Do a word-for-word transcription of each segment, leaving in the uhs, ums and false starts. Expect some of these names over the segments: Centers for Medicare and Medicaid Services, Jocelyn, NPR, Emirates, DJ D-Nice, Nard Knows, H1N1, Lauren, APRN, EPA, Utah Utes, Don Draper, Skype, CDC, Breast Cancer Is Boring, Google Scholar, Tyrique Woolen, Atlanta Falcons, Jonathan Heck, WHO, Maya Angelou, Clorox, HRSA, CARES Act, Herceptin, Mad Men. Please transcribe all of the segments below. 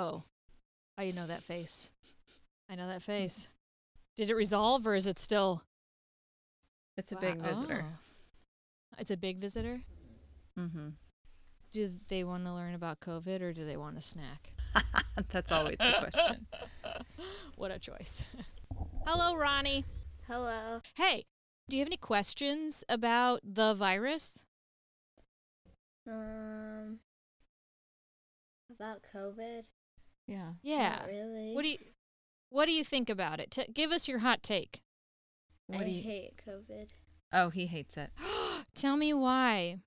Oh, I know that face. I know that face. Did it resolve or is it still? It's a wow. big visitor. Oh. It's a big visitor? Mm-hmm. Do they want to learn about COVID or do they want a snack? That's always the question. What a choice. Hello, Ronnie. Hello. Hey, do you have any questions about the virus? Um, about COVID? Yeah. Yeah. Not really. What do you What do you think about it? T- give us your hot take. What I do you... hate COVID. Oh, he hates it. Tell me why.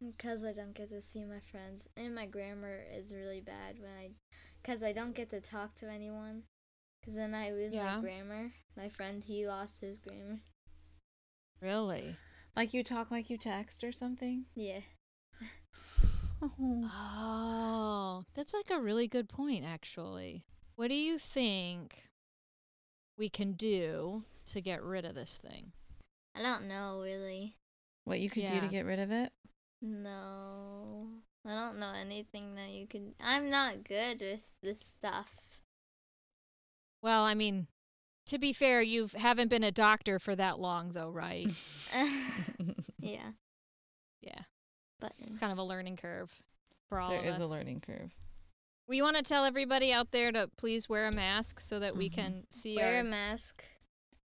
Because I don't get to see my friends, and my grammar is really bad when I, because I don't get to talk to anyone, because then I lose yeah. my grammar. My friend, he lost his grammar. Really? Like you talk like you text or something? Yeah. Oh, that's like a really good point, actually. What do you think we can do to get rid of this thing? I don't know, really. What you could yeah. do to get rid of it? No. I don't know anything that you could... I'm not good with this stuff. Well, I mean, to be fair, you haven't been a doctor for that long, though, right? Yeah. Yeah. But it's kind of a learning curve for all there of us. There is a learning curve. We want to tell everybody out there to please wear a mask so that mm-hmm. we can see wear our... Wear a mask,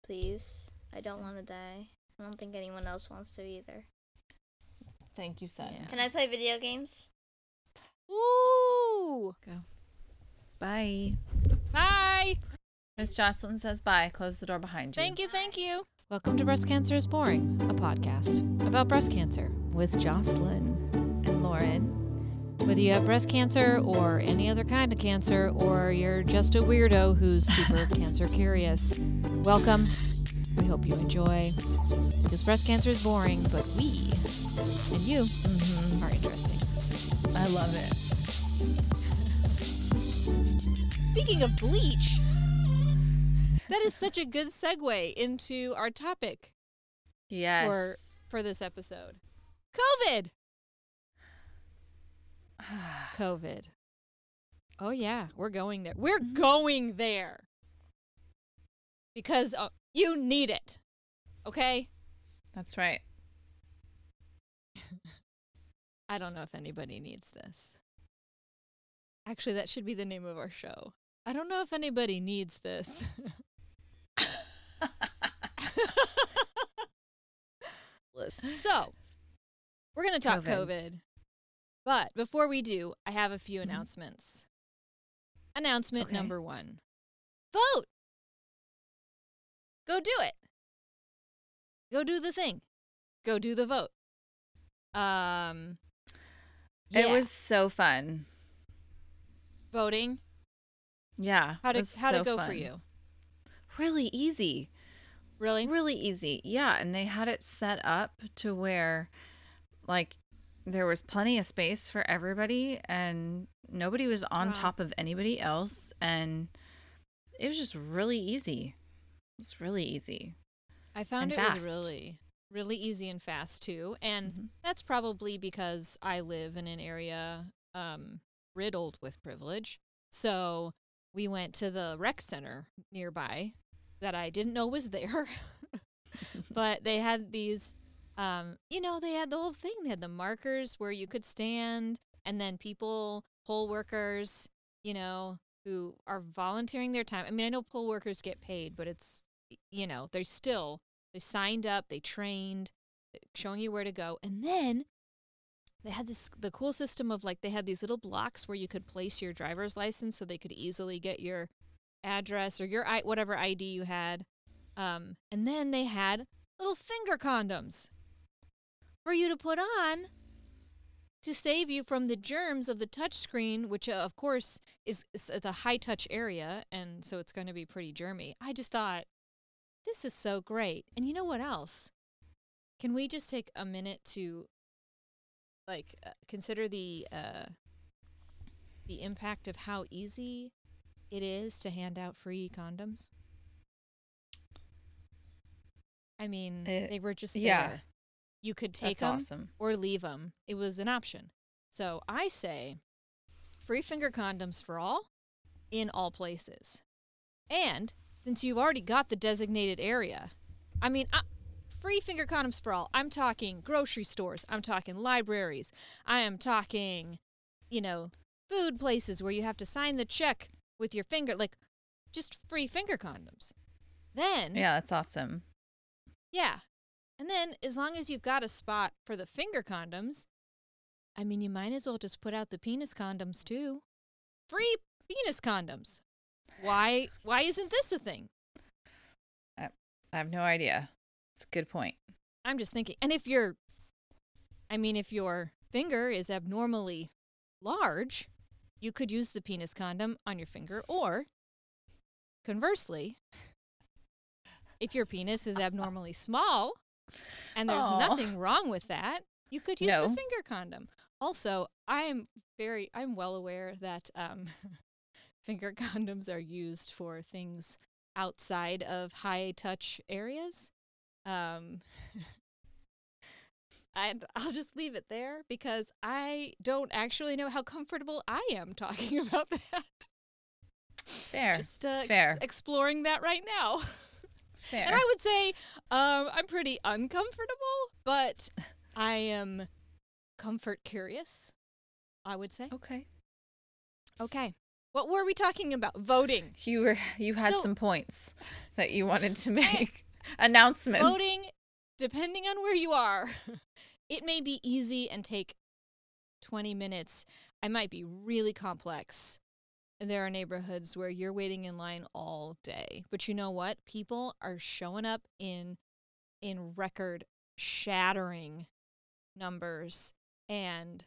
please. I don't want to die. I don't think anyone else wants to either. Thank you, Seth. Yeah. Can I play video games? Ooh! Go. Bye. Bye! Miss Jocelyn says bye. Close the door behind you. Thank you, thank you. Welcome to Breast Cancer Is Boring, a podcast about breast cancer with Jocelyn and Lauren. Whether you have breast cancer or any other kind of cancer, or you're just a weirdo who's super cancer curious, welcome. We hope you enjoy, because breast cancer is boring, but we and you mm-hmm. are interesting. I love it. Speaking of bleach, that is such a good segue into our topic. Yes. For, for this episode. COVID. COVID. Oh, yeah. We're going there. We're going there. Because... Uh, you need it, okay? That's right. I don't know if anybody needs this. Actually, that should be the name of our show. I don't know if anybody needs this. So, we're going to talk COVID. COVID. But before we do, I have a few mm-hmm. announcements. Announcement okay. number one. Vote! Go do it. Go do the thing. Go do the vote. Um, yeah. It was so fun. Voting? Yeah. How to how to go for you? Really easy. Really? Really easy. Yeah, and they had it set up to where like there was plenty of space for everybody and nobody was on wow. top of anybody else, and it was just really easy. It's really easy. I found it was really, really easy and fast, too. And mm-hmm. that's probably because I live in an area um, riddled with privilege. So we went to the rec center nearby that I didn't know was there. But they had these, um, you know, they had the whole thing. They had the markers where you could stand, and then people, poll workers, you know, who are volunteering their time. I mean, I know poll workers get paid, but it's, you know, they're still, they signed up, they trained, showing you where to go. And then they had this, the cool system of like, they had these little blocks where you could place your driver's license so they could easily get your address or your, I, whatever I D you had. Um, and then they had little finger condoms for you to put on to save you from the germs of the touch screen, which uh, of course is, is it's a high touch area, and so it's going to be pretty germy. I just thought, this is so great. And you know what else? Can we just take a minute to like uh, consider the uh, the impact of how easy it is to hand out free condoms? I mean, it, they were just there. Yeah. You could take That's them awesome. Or leave them. It was an option. So I say free finger condoms for all, in all places. And since you've already got the designated area, I mean, I, free finger condoms for all. I'm talking grocery stores. I'm talking libraries. I am talking, you know, food places where you have to sign the check with your finger. Like, just free finger condoms. Then. Yeah, that's awesome. Yeah. And then as long as you've got a spot for the finger condoms, I mean, you might as well just put out the penis condoms, too. Free penis condoms. Why Why isn't this a thing? I, I have no idea. It's a good point. I'm just thinking. And if you're, I mean, if your finger is abnormally large, you could use the penis condom on your finger. Or, conversely, if your penis is abnormally small, and there's Aww. nothing wrong with that, you could use no. the finger condom. Also, I'm very, I'm well aware that um, finger condoms are used for things outside of high touch areas. Um, I'd, I'll just leave it there because I don't actually know how comfortable I am talking about that. Fair. Just uh, Fair. Ex- exploring that right now. Fair. And I would say um, I'm pretty uncomfortable, but I am comfort curious, I would say. Okay. Okay. What were we talking about? Voting. You were you had so, some points that you wanted to make. I, Announcements. Voting, depending on where you are, it may be easy and take twenty minutes. It might be really complex. There are neighborhoods where you're waiting in line all day. But you know what? People are showing up in in record-shattering numbers. And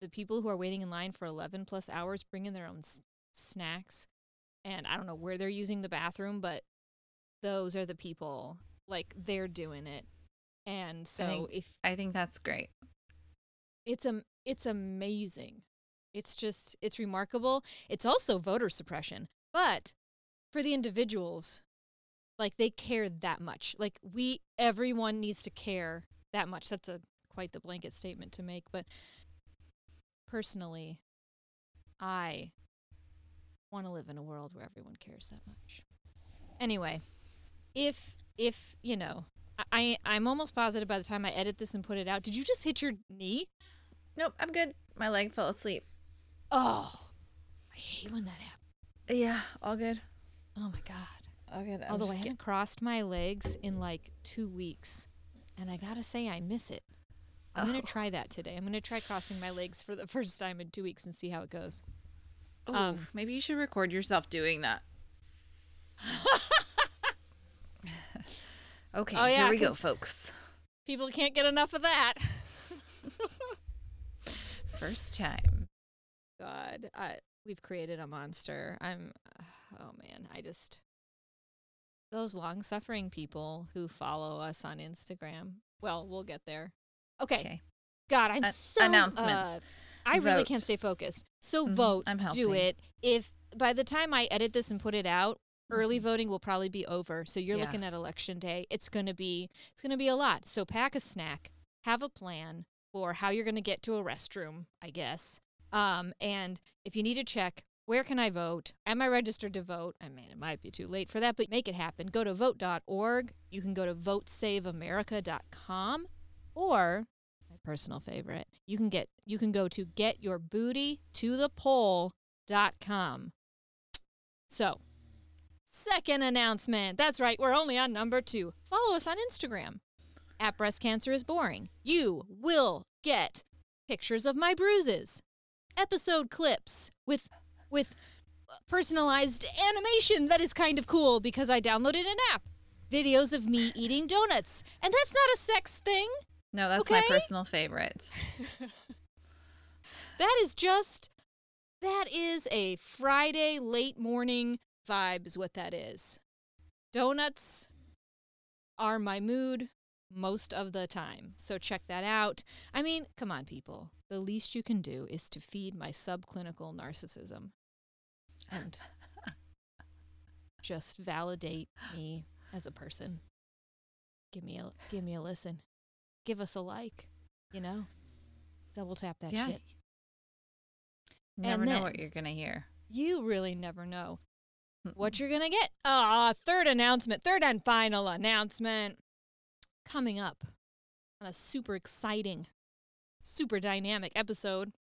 the people who are waiting in line for eleven plus hours bring in their own s- snacks. And I don't know where they're using the bathroom, but those are the people. Like, they're doing it. And so I think, if... I think that's great. It's um, it's amazing. It's just, it's remarkable. It's also voter suppression. But for the individuals, like, they care that much. Like, we, everyone needs to care that much. That's a quite the blanket statement to make. But personally, I want to live in a world where everyone cares that much. Anyway, if, if you know, I, I I'm almost positive by the time I edit this and put it out. Did you just hit your knee? Nope, I'm good. My leg fell asleep. Oh, I hate when that happens. Yeah, all good. Oh my god. All good. I'm Although I haven't get- crossed my legs in like two weeks, and I gotta say I miss it. I'm oh. gonna try that today. I'm gonna try crossing my legs for the first time in two weeks and see how it goes. Oh, um, maybe you should record yourself doing that. Okay, oh, yeah, here we go, folks. People can't get enough of that. First time. God, I, we've created a monster. I'm, oh man, I just, those long-suffering people who follow us on Instagram. Well, we'll get there. Okay. okay. God, I'm uh, so. Announcements. Uh, I vote. really can't stay focused. So mm-hmm. vote. I'm helping. Do it. If by the time I edit this and put it out, early voting will probably be over. So you're yeah. looking at election day. It's gonna be. It's gonna be a lot. So pack a snack. Have a plan. Or how you're going to get to a restroom, I guess. Um, and if you need to check, where can I vote? Am I registered to vote? I mean, it might be too late for that, but make it happen. Go to vote dot org. You can go to vote save america dot com, or my personal favorite, you can get you can go to get your booty to the poll dot com. So, second announcement. That's right. We're only on number two. Follow us on Instagram. At Breast Cancer Is Boring. You will get pictures of my bruises, episode clips with with personalized animation that is kind of cool because I downloaded an app, videos of me eating donuts. And that's not a sex thing. No, that's okay? My personal favorite. That is just, that is a Friday late morning vibe is what that is. Donuts are my mood. Most of the time. So check that out. I mean, come on, people. The least you can do is to feed my subclinical narcissism and just validate me as a person. Give me a give me a listen. Give us a like, you know? Double tap that yeah. shit. Never and know what you're going to hear. You really never know what you're going to get. Ah, uh, third announcement, third and final announcement coming up on a super exciting, super dynamic episode.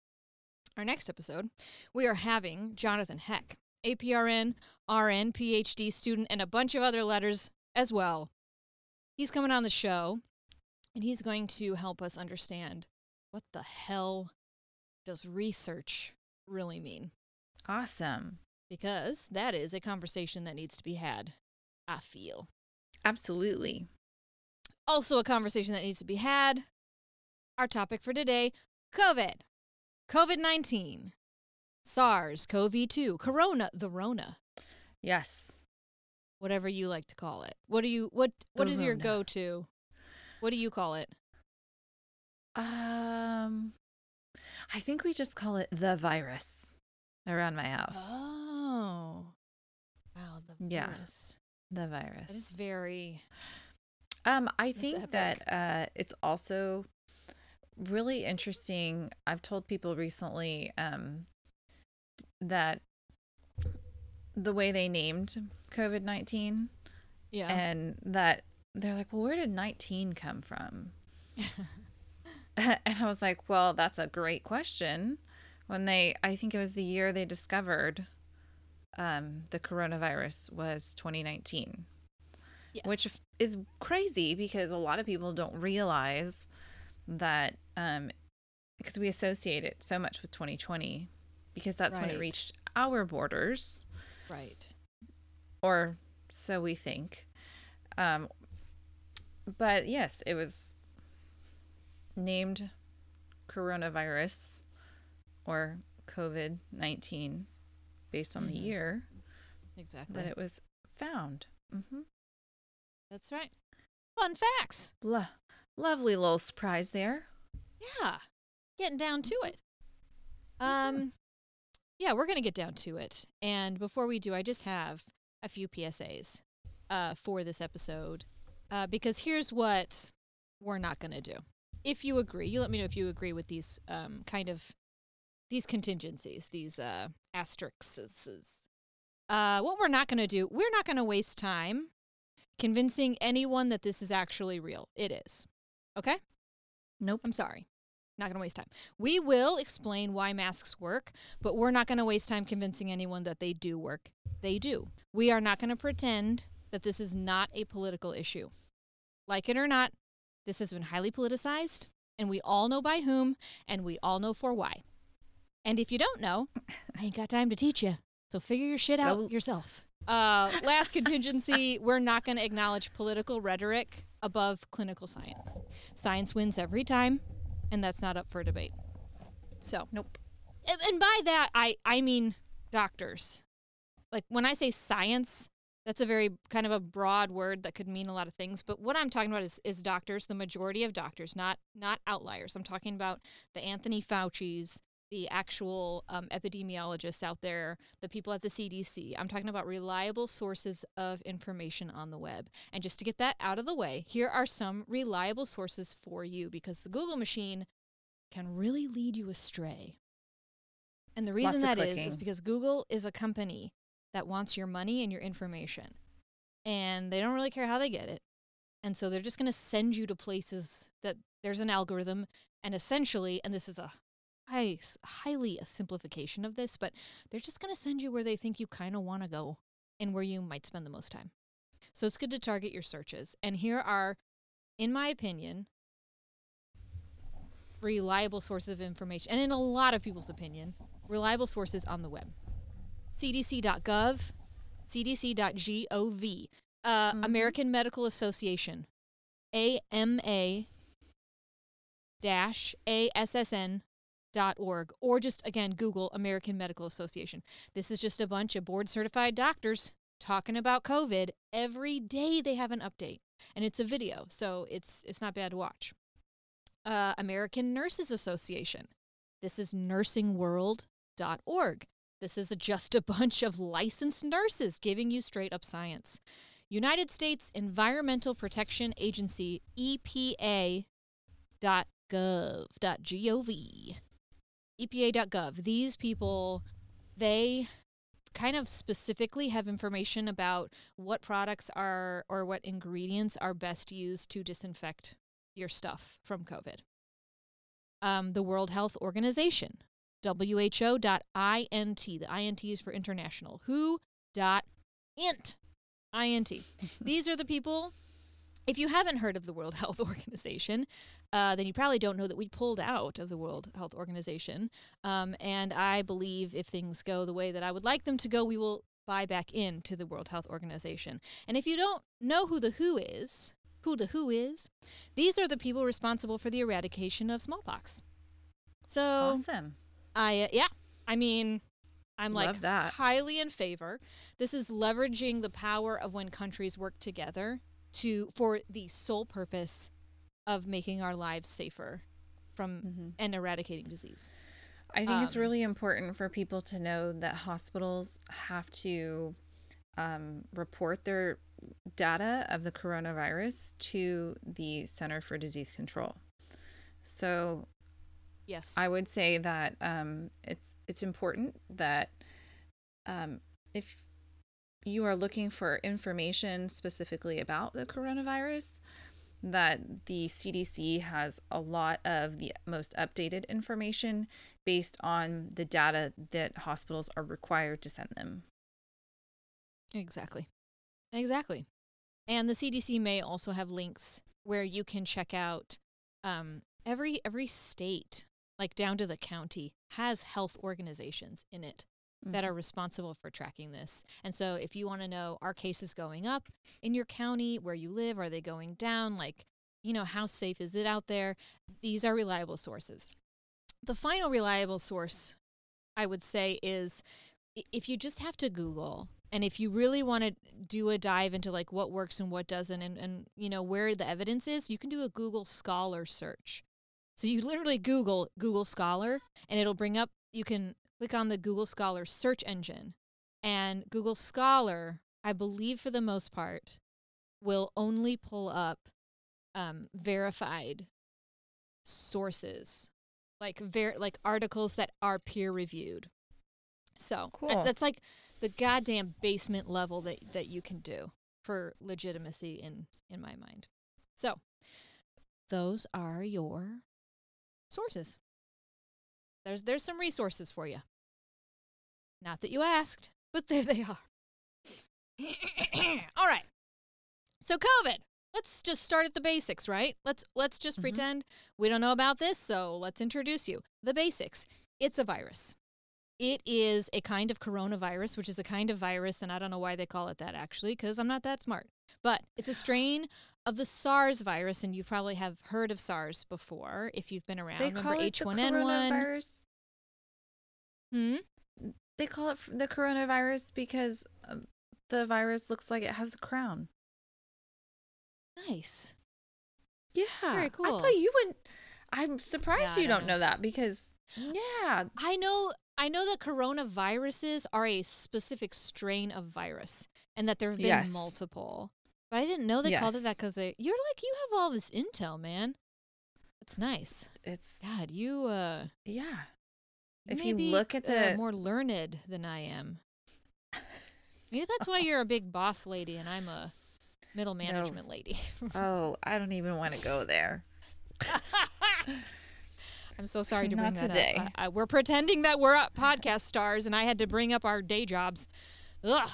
Our next episode, we are having Jonathan Heck, A P R N, R N, P H D student, and a bunch of other letters as well. He's coming on the show, and he's going to help us understand what the hell does research really mean. Awesome. Because that is a conversation that needs to be had, I feel. Absolutely. Also a conversation that needs to be had, our topic for today, COVID. COVID nineteen. SARS-C o V two. Corona, the Rona. Yes. Whatever you like to call it. What do you what what the is Rona. Your go-to? What do you call it? Um I think we just call it the virus around my house. Oh. Wow, the virus. Yeah, the virus. That is very Um I think that uh it's also really interesting. I've told people recently um, that the way they named COVID nineteen, yeah, and that they're like, well, where did nineteen come from? And I was like, well, that's a great question. When they, I think it was the year they discovered um, the coronavirus was twenty nineteen, yes, which is crazy because a lot of people don't realize that um because we associate it so much with twenty twenty because that's right, when it reached our borders, right, or so we think, um but yes, it was named coronavirus or COVID nineteen based on mm-hmm. the year exactly that it was found. Mm-hmm. That's right. Fun facts. Blah. Lovely little surprise there. Yeah. Getting down to it. Um, yeah, we're going to get down to it. And before we do, I just have a few P S As uh, for this episode uh, because here's what we're not going to do. If you agree, you let me know if you agree with these um, kind of these contingencies, these uh, asterisks. Uh, what we're not going to do, we're not going to waste time convincing anyone that this is actually real. It is. Okay? Nope. I'm sorry. Not going to waste time. We will explain why masks work, but we're not going to waste time convincing anyone that they do work. They do. We are not going to pretend that this is not a political issue. Like it or not, this has been highly politicized, and we all know by whom, and we all know for why. And if you don't know, I ain't got time to teach you, so figure your shit out so- yourself. Uh, last contingency, we're not going to acknowledge political rhetoric above clinical science. Science wins every time, and that's not up for debate. So, nope. And, and by that, I, I mean doctors. Like, when I say science, that's a very kind of a broad word that could mean a lot of things. But what I'm talking about is, is doctors, the majority of doctors, not not outliers. I'm talking about the Anthony Fauci's, the actual um, epidemiologists out there, the people at the C D C. I'm talking about reliable sources of information on the web. And just to get that out of the way, here are some reliable sources for you because the Google machine can really lead you astray. And the reason that is is because Google is a company that wants your money and your information. And they don't really care how they get it. And so they're just going to send you to places that there's an algorithm. And essentially, and this is a I highly a simplification of this, but they're just going to send you where they think you kind of want to go and where you might spend the most time. So it's good to target your searches. And here are, in my opinion, reliable sources of information, and in a lot of people's opinion, reliable sources on the web. C D C dot gov, C D C dot gov, uh, mm-hmm. American Medical Association, A M A dash A S S N Dot org, or just, again, Google American Medical Association. This is just a bunch of board-certified doctors talking about COVID. Every day they have an update, and it's a video, so it's it's not bad to watch. Uh, American Nurses Association. This is nursing world dot org. This is a, just a bunch of licensed nurses giving you straight-up science. United States Environmental Protection Agency, E P A dot gov. E P A dot gov, these people, they kind of specifically have information about what products are or what ingredients are best used to disinfect your stuff from COVID. Um, the World Health Organization, W H O dot int, the I N T is for international, W H O dot int, I N T. These are the people, if you haven't heard of the World Health Organization, uh, then you probably don't know that we pulled out of the World Health Organization. Um, and I believe if things go the way that I would like them to go, we will buy back into the World Health Organization. And if you don't know who the W H O is, who the W H O is, these are the people responsible for the eradication of smallpox. So awesome. I, uh, yeah, I mean, I'm Love like that. highly in favor. This is leveraging the power of when countries work together to for the sole purpose of making our lives safer from mm-hmm. and eradicating disease. I think um, it's really important for people to know that hospitals have to um, report their data of the coronavirus to the Center for Disease Control. So yes, I would say that um, it's it's important that um, if you are looking for information specifically about the coronavirus, that the C D C has a lot of the most updated information based on the data that hospitals are required to send them. Exactly. Exactly. And the C D C may also have links where you can check out um, every every state, like down to the county, has health organizations in it mm-hmm. that are responsible for tracking this. And so if you want to know, are cases going up in your county where you live? Are they going down? Like, you know, how safe is it out there? These are reliable sources. The final reliable source, I would say, is if you just have to Google. And if you really want to do a dive into like what works and what doesn't and, and, you know, where the evidence is, you can do a Google Scholar search. So you literally Google Google Scholar and it'll bring up, you can click on the Google Scholar search engine. And Google Scholar, I believe for the most part, will only pull up um, verified sources, like ver- like articles that are peer reviewed. So cool. That's like the goddamn basement level that, that you can do for legitimacy in, in my mind. So those are your sources. There's there's some resources for you. Not that you asked, but there they are. All right. So COVID. Let's just start at the basics, right? Let's let's just mm-hmm. pretend we don't know about this, so let's introduce you. The basics. It's a virus. It is a kind of coronavirus, which is a kind of virus, and I don't know why they call it that, actually, because I'm not that smart. But it's a strain of the SARS virus, and you probably have heard of SARS before if you've been around. They Remember call it H one N one? The coronavirus? Hmm? They call it the coronavirus because the virus looks like it has a crown. Nice. Yeah. Very cool. I thought you wouldn't. I'm surprised yeah, you don't, don't know. know that because, yeah. I know. I know that coronaviruses are a specific strain of virus and that there have been yes. multiple, but I didn't know they yes. called it that because they, you're like, you have all this intel, man. It's nice. It's God, you, uh, yeah. You if you look at the uh, more learned than I am, maybe that's why you're a big boss lady and I'm a middle management no. lady. Oh, I don't even want to go there. I'm so sorry to bring Not that today. up. I, I, we're pretending that we're up podcast stars, and I had to bring up our day jobs. Ugh,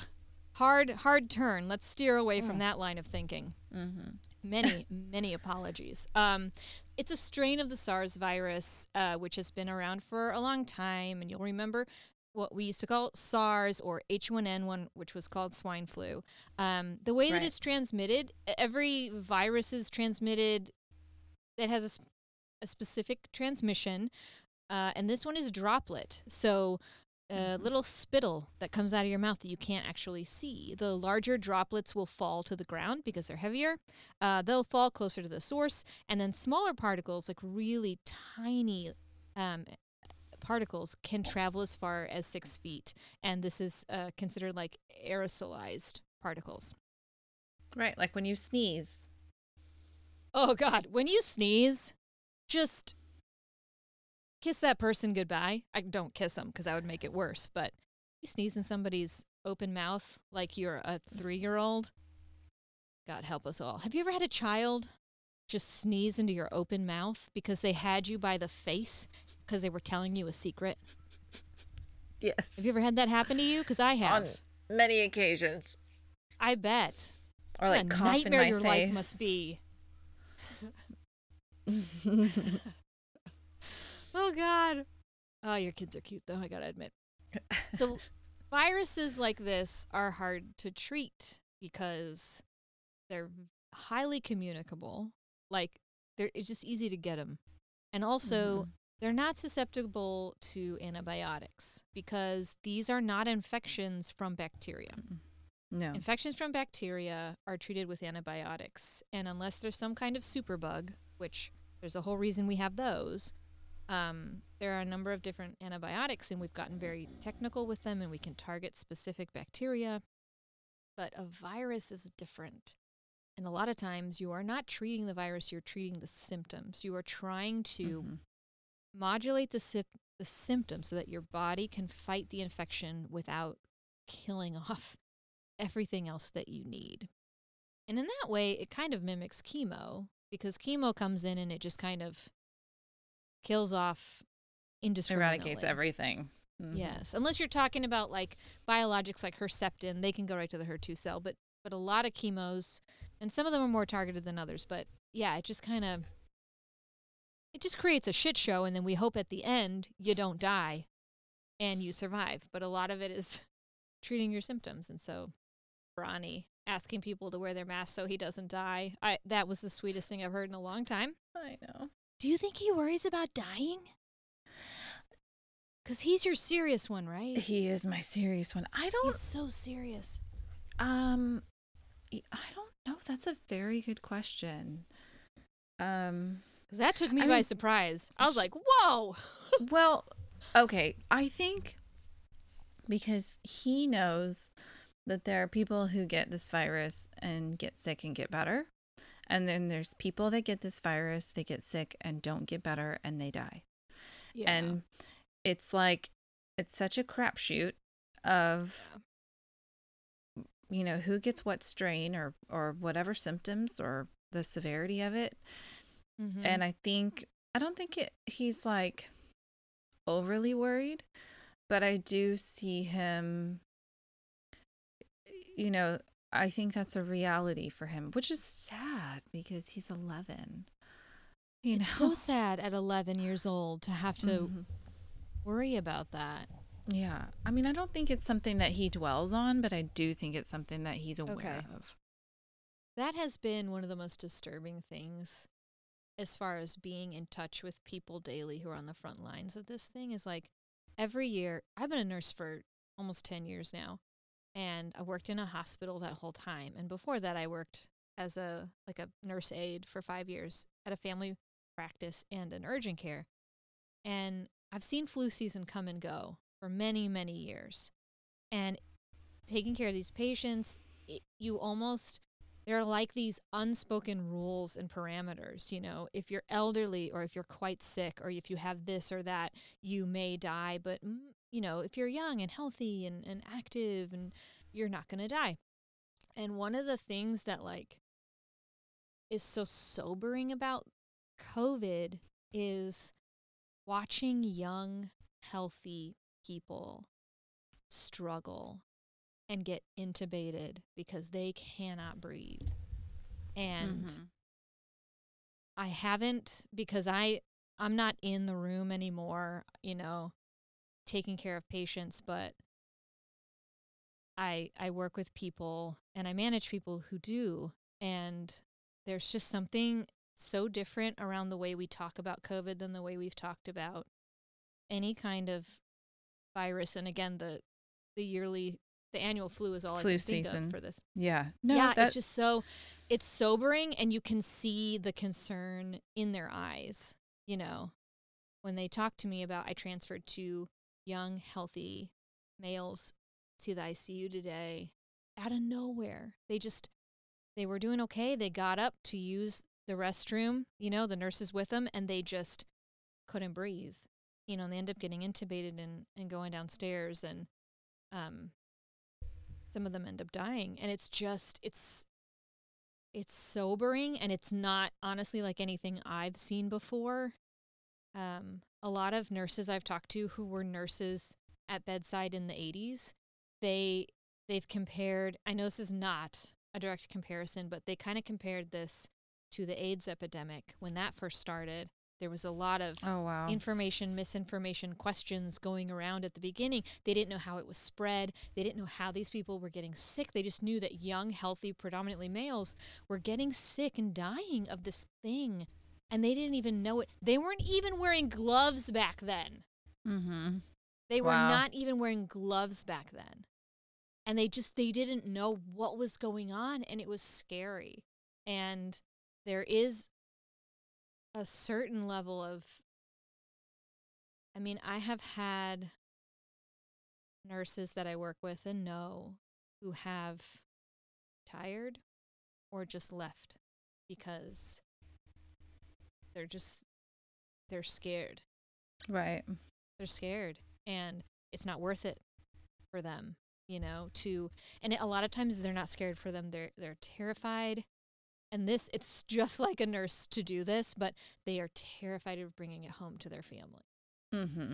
hard, hard turn. Let's steer away mm. from that line of thinking. Mm-hmm. Many, many apologies. Um, it's a strain of the SARS virus, uh, which has been around for a long time, and you'll remember what we used to call SARS or H one N one, which was called swine flu. Um, the way right. that it's transmitted, every virus is transmitted that has a sp- a specific transmission, uh, and this one is droplet. So a mm-hmm. little spittle that comes out of your mouth that you can't actually see. The larger droplets will fall to the ground because they're heavier. Uh, they'll fall closer to the source, and then smaller particles, like really tiny um, particles, can travel as far as six feet, and this is uh, considered like aerosolized particles. Right, like when you sneeze. Oh, God, when you sneeze... Just kiss that person goodbye. I don't kiss them because I would make it worse, but you sneeze in somebody's open mouth like you're a three-year-old, God help us all. Have you ever had a child just sneeze into your open mouth because they had you by the face because they were telling you a secret? Yes. Have you ever had that happen to you? Because I have. On many occasions. I bet. Or like cough in my face. Nightmare your life must be. Oh, God. Oh, your kids are cute, though, I gotta admit. So viruses like this are hard to treat because they're highly communicable. Like, they're, it's just easy to get them. And also, mm. they're not susceptible to antibiotics because these are not infections from bacteria. No. Infections from bacteria are treated with antibiotics. And unless there's some kind of superbug, which there's a whole reason we have those, Um, there are a number of different antibiotics, and we've gotten very technical with them, and we can target specific bacteria. But a virus is different. And a lot of times you are not treating the virus, you're treating the symptoms. You are trying to mm-hmm. modulate the, si- the symptoms so that your body can fight the infection without killing off everything else that you need. And in that way, it kind of mimics chemo, because chemo comes in and it just kind of kills off indiscriminately. Eradicates everything. Mm-hmm. Yes. Unless you're talking about like biologics like Herceptin, they can go right to the H E R two cell, but but a lot of chemos, and some of them are more targeted than others, but yeah, it just kind of, it just creates a shit show, and then we hope at the end you don't die and you survive. But a lot of it is treating your symptoms. And so Bronny asking people to wear their masks so he doesn't die, I that was the sweetest thing I've heard in a long time. I know. Do you think he worries about dying? Because he's your serious one, right? He is my serious one. I don't... He's so serious. Um, I don't know. That's a very good question. Um, because that took me I by mean, surprise. I was like, whoa! Well, okay. I think because he knows that there are people who get this virus and get sick and get better. And then there's people that get this virus, they get sick and don't get better, and they die. Yeah. And it's like, it's such a crapshoot of, yeah. you know, who gets what strain or, or whatever symptoms or the severity of it. Mm-hmm. And I think, I don't think it, he's like overly worried, but I do see him, you know, I think that's a reality for him, which is sad because he's eleven. You know? It's so sad at eleven years old to have to mm-hmm. worry about that. Yeah. I mean, I don't think it's something that he dwells on, but I do think it's something that he's aware okay. of. That has been one of the most disturbing things as far as being in touch with people daily who are on the front lines of this thing is like every year, I've been a nurse for almost ten years now. And I worked in a hospital that whole time. And before that, I worked as a like a nurse aide for five years at a family practice and an urgent care. And I've seen flu season come and go for many, many years. And taking care of these patients, it, you almost, they're like these unspoken rules and parameters. You know, if you're elderly or if you're quite sick or if you have this or that, you may die, but... Mm, you know, if you're young and healthy and, and active, and you're not going to die. And one of the things that, like, is so sobering about COVID is watching young, healthy people struggle and get intubated because they cannot breathe. And mm-hmm. I haven't, because I, I'm not in the room anymore, you know, taking care of patients, but I I work with people and I manage people who do, and there's just something so different around the way we talk about COVID than the way we've talked about any kind of virus. And again, the the yearly the annual flu is all flu I can season. Think of for this. Yeah. No, yeah, that... it's just so it's sobering, and you can see the concern in their eyes, you know, when they talk to me about I transferred to young, healthy males to the I C U today, out of nowhere. They just, they were doing okay. They got up to use the restroom, you know, the nurses with them, and they just couldn't breathe. you know, and they end up getting intubated and, and going downstairs, and um, some of them end up dying. And it's just, it's, it's sobering, and it's not honestly like anything I've seen before. Um, a lot of nurses I've talked to who were nurses at bedside in the eighties, they, they've compared, I know this is not a direct comparison, but they kind of compared this to the AIDS epidemic. When that first started, there was a lot of oh, wow. information, misinformation, questions going around at the beginning. They didn't know how it was spread. They didn't know how these people were getting sick. They just knew that young, healthy, predominantly males were getting sick and dying of this thing. And they didn't even know it. They weren't even wearing gloves back then. Mm-hmm. They were wow. not even wearing gloves back then. And they just, they didn't know what was going on, and it was scary. And there is a certain level of, I mean, I have had nurses that I work with and know who have retired or just left because they're just, they're scared. Right. They're scared, and it's not worth it for them, you know, to, and a lot of times they're not scared for them. They're, they're terrified. And this, it's just like a nurse to do this, but they are terrified of bringing it home to their family. Mm-hmm.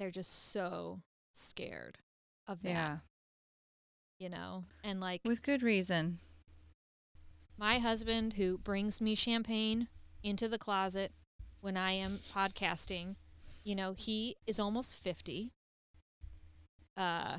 They're just so scared of that. Yeah. You know, and like. With good reason. My husband, who brings me champagne into the closet when I am podcasting, you know, he is almost fifty. Uh,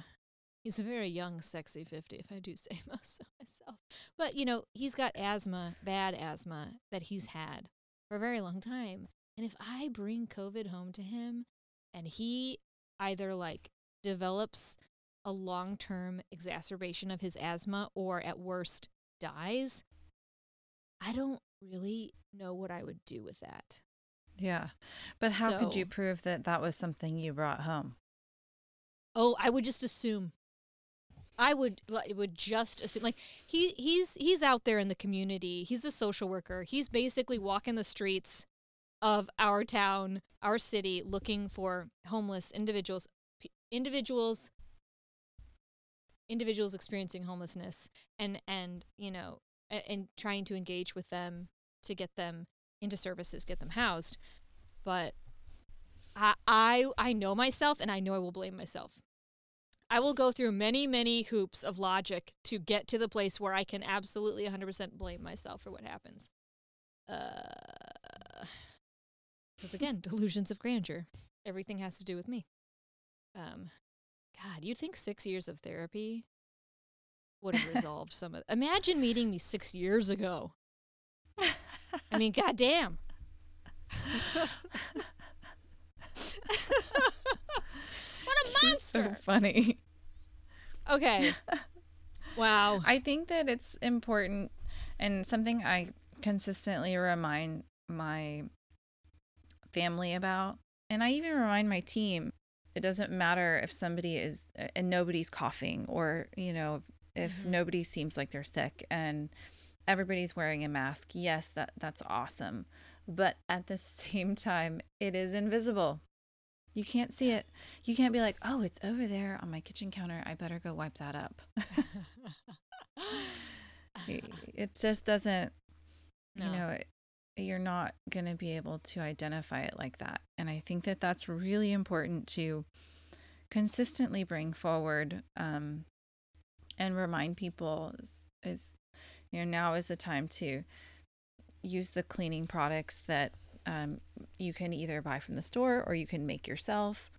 he's a very young, sexy fifty, if I do say most of myself. But, you know, he's got asthma, bad asthma, that he's had for a very long time. And if I bring COVID home to him and he either, like, develops a long-term exacerbation of his asthma or, at worst, dies, I don't really know what I would do with that. Yeah. But how so, could you prove that that was something you brought home? Oh, I would just assume. I would would just assume. Like, he he's he's out there in the community. He's a social worker. He's basically walking the streets of our town, our city, looking for homeless individuals, individuals, individuals experiencing homelessness, and and you know, and, and trying to engage with them to get them into services, get them housed. But I, I I know myself, and I know I will blame myself. I will go through many, many hoops of logic to get to the place where I can absolutely one hundred percent blame myself for what happens. Because, uh, again, delusions of grandeur. Everything has to do with me. Um, God, you'd think six years of therapy would have resolved some of it. Imagine meeting me six years ago. I mean, goddamn. What a monster. So funny. Okay. Wow. I think that it's important, and something I consistently remind my family about, and I even remind my team, it doesn't matter if somebody is and nobody's coughing, or, you know, if mm-hmm. nobody seems like they're sick and everybody's wearing a mask. Yes, that that's awesome. But at the same time, it is invisible. You can't see it. You can't be like, oh, it's over there on my kitchen counter. I better go wipe that up. It just doesn't, no. you know, it, you're not going to be able to identify it like that. And I think that that's really important to consistently bring forward um, and remind people is, is, you know, now is the time to use the cleaning products that Um, you can either buy from the store or you can make yourself,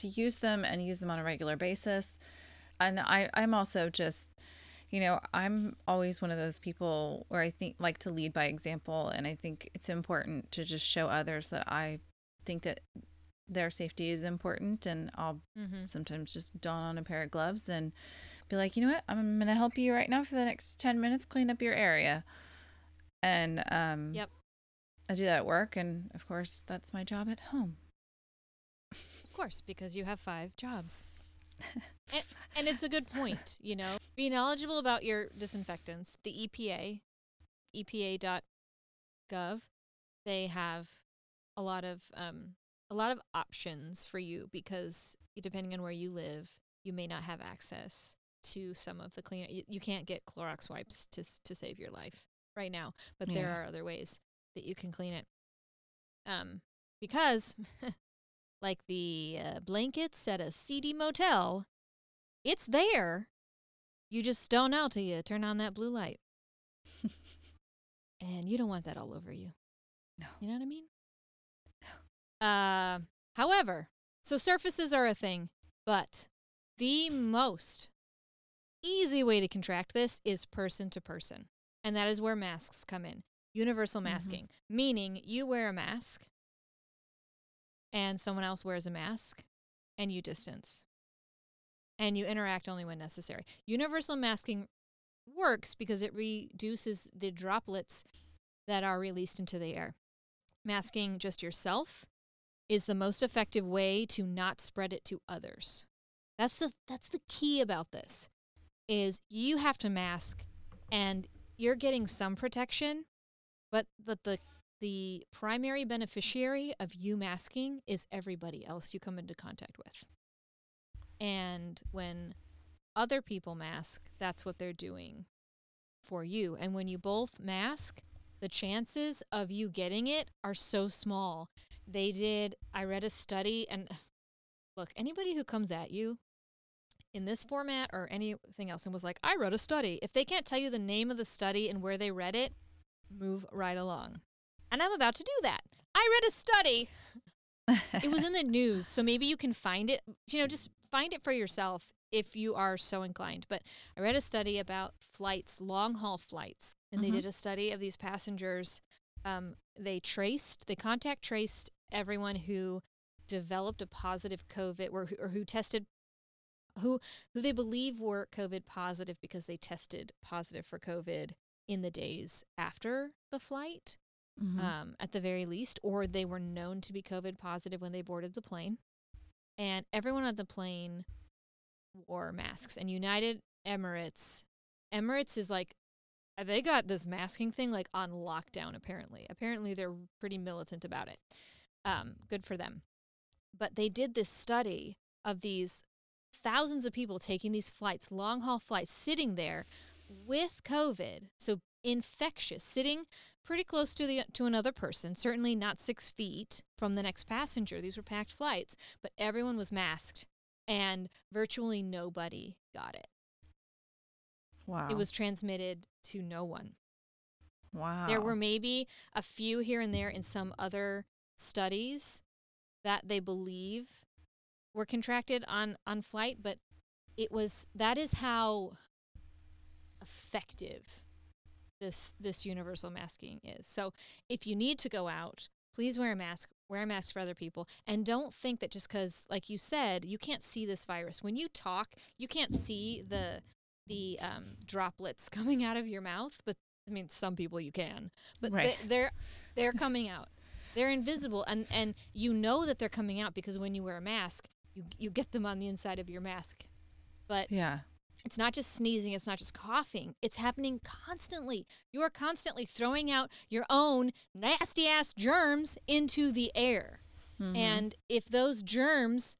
to use them and use them on a regular basis. And I, I'm also just, you know, I'm always one of those people where I think like to lead by example. And I think it's important to just show others that I think that their safety is important. And I'll mm-hmm. sometimes just don on a pair of gloves and be like, you know what, I'm going to help you right now for the next ten minutes, clean up your area. And, um, yep. I do that at work, and of course, that's my job at home. Of course, because you have five jobs. and, and it's a good point, you know. Be knowledgeable about your disinfectants. The E P A, E P A dot gov, they have a lot of um, a lot of options for you, because depending on where you live, you may not have access to some of the cleaner. You, you can't get Clorox wipes to to save your life right now, but yeah. there are other ways that you can clean it. Um, because like the uh, blankets at a seedy motel, it's there. You just don't know till you turn on that blue light. And you don't want that all over you. No. You know what I mean? No. Uh, however, so surfaces are a thing, but the most easy way to contract this is person to person. And that is where masks come in. Universal masking, mm-hmm. meaning you wear a mask and someone else wears a mask and you distance. And you interact only when necessary. Universal masking works because it reduces the droplets that are released into the air. Masking just yourself is the most effective way to not spread it to others. That's the that's the key about this, is you have to mask and you're getting some protection, but but the the primary beneficiary of you masking is everybody else you come into contact with. And when other people mask, that's what they're doing for you. And when you both mask, the chances of you getting it are so small. They did, I read a study, and look, anybody who comes at you in this format or anything else and was like, I wrote a study, if they can't tell you the name of the study and where they read it, move right along. And I'm about to do that. I read a study. It was in the news, so maybe you can find it. You know, just find it for yourself if you are so inclined. But I read a study about flights, long-haul flights, and mm-hmm. they did a study of these passengers. Um, they traced, they contact traced everyone who developed a positive COVID or, or who tested, who who they believe were COVID positive because they tested positive for COVID in the days after the flight, mm-hmm. um, at the very least, or they were known to be COVID positive when they boarded the plane. And everyone on the plane wore masks. And United Emirates, Emirates is like, they got this masking thing like on lockdown, apparently. Apparently they're pretty militant about it. Um, good for them. But they did this study of these thousands of people taking these flights, long haul flights, sitting there with COVID. So infectious, sitting pretty close to the to another person, certainly not six feet from the next passenger. These were packed flights, but everyone was masked and virtually nobody got it. Wow. It was transmitted to no one. Wow. There were maybe a few here and there in some other studies that they believe were contracted on, on flight, but it was, that is how effective this this universal masking is. So if you need to go out, please wear a mask, wear a mask for other people, and don't think that just because, like you said, you can't see this virus. When you talk, you can't see the the um, droplets coming out of your mouth, but I mean, some people you can, but right. they, they're they're coming out. They're invisible, and, and you know that they're coming out because when you wear a mask, you you get them on the inside of your mask. But yeah. It's not just sneezing. It's not just coughing. It's happening constantly. You are constantly throwing out your own nasty-ass germs into the air. Mm-hmm. And if those germs,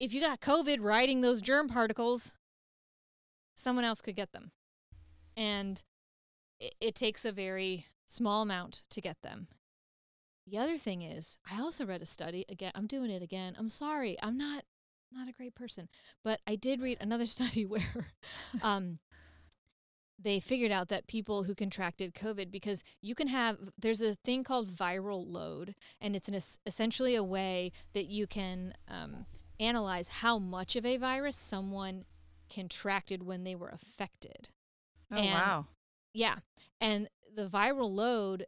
if you got COVID riding those germ particles, someone else could get them. And it, it takes a very small amount to get them. The other thing is, I also read a study. Again, I'm doing it again. I'm sorry. I'm not. Not a great person, but I did read another study where um, they figured out that people who contracted COVID, because you can have, there's a thing called viral load, and it's an es- essentially a way that you can um, analyze how much of a virus someone contracted when they were affected. Oh, and, wow. Yeah. And the viral load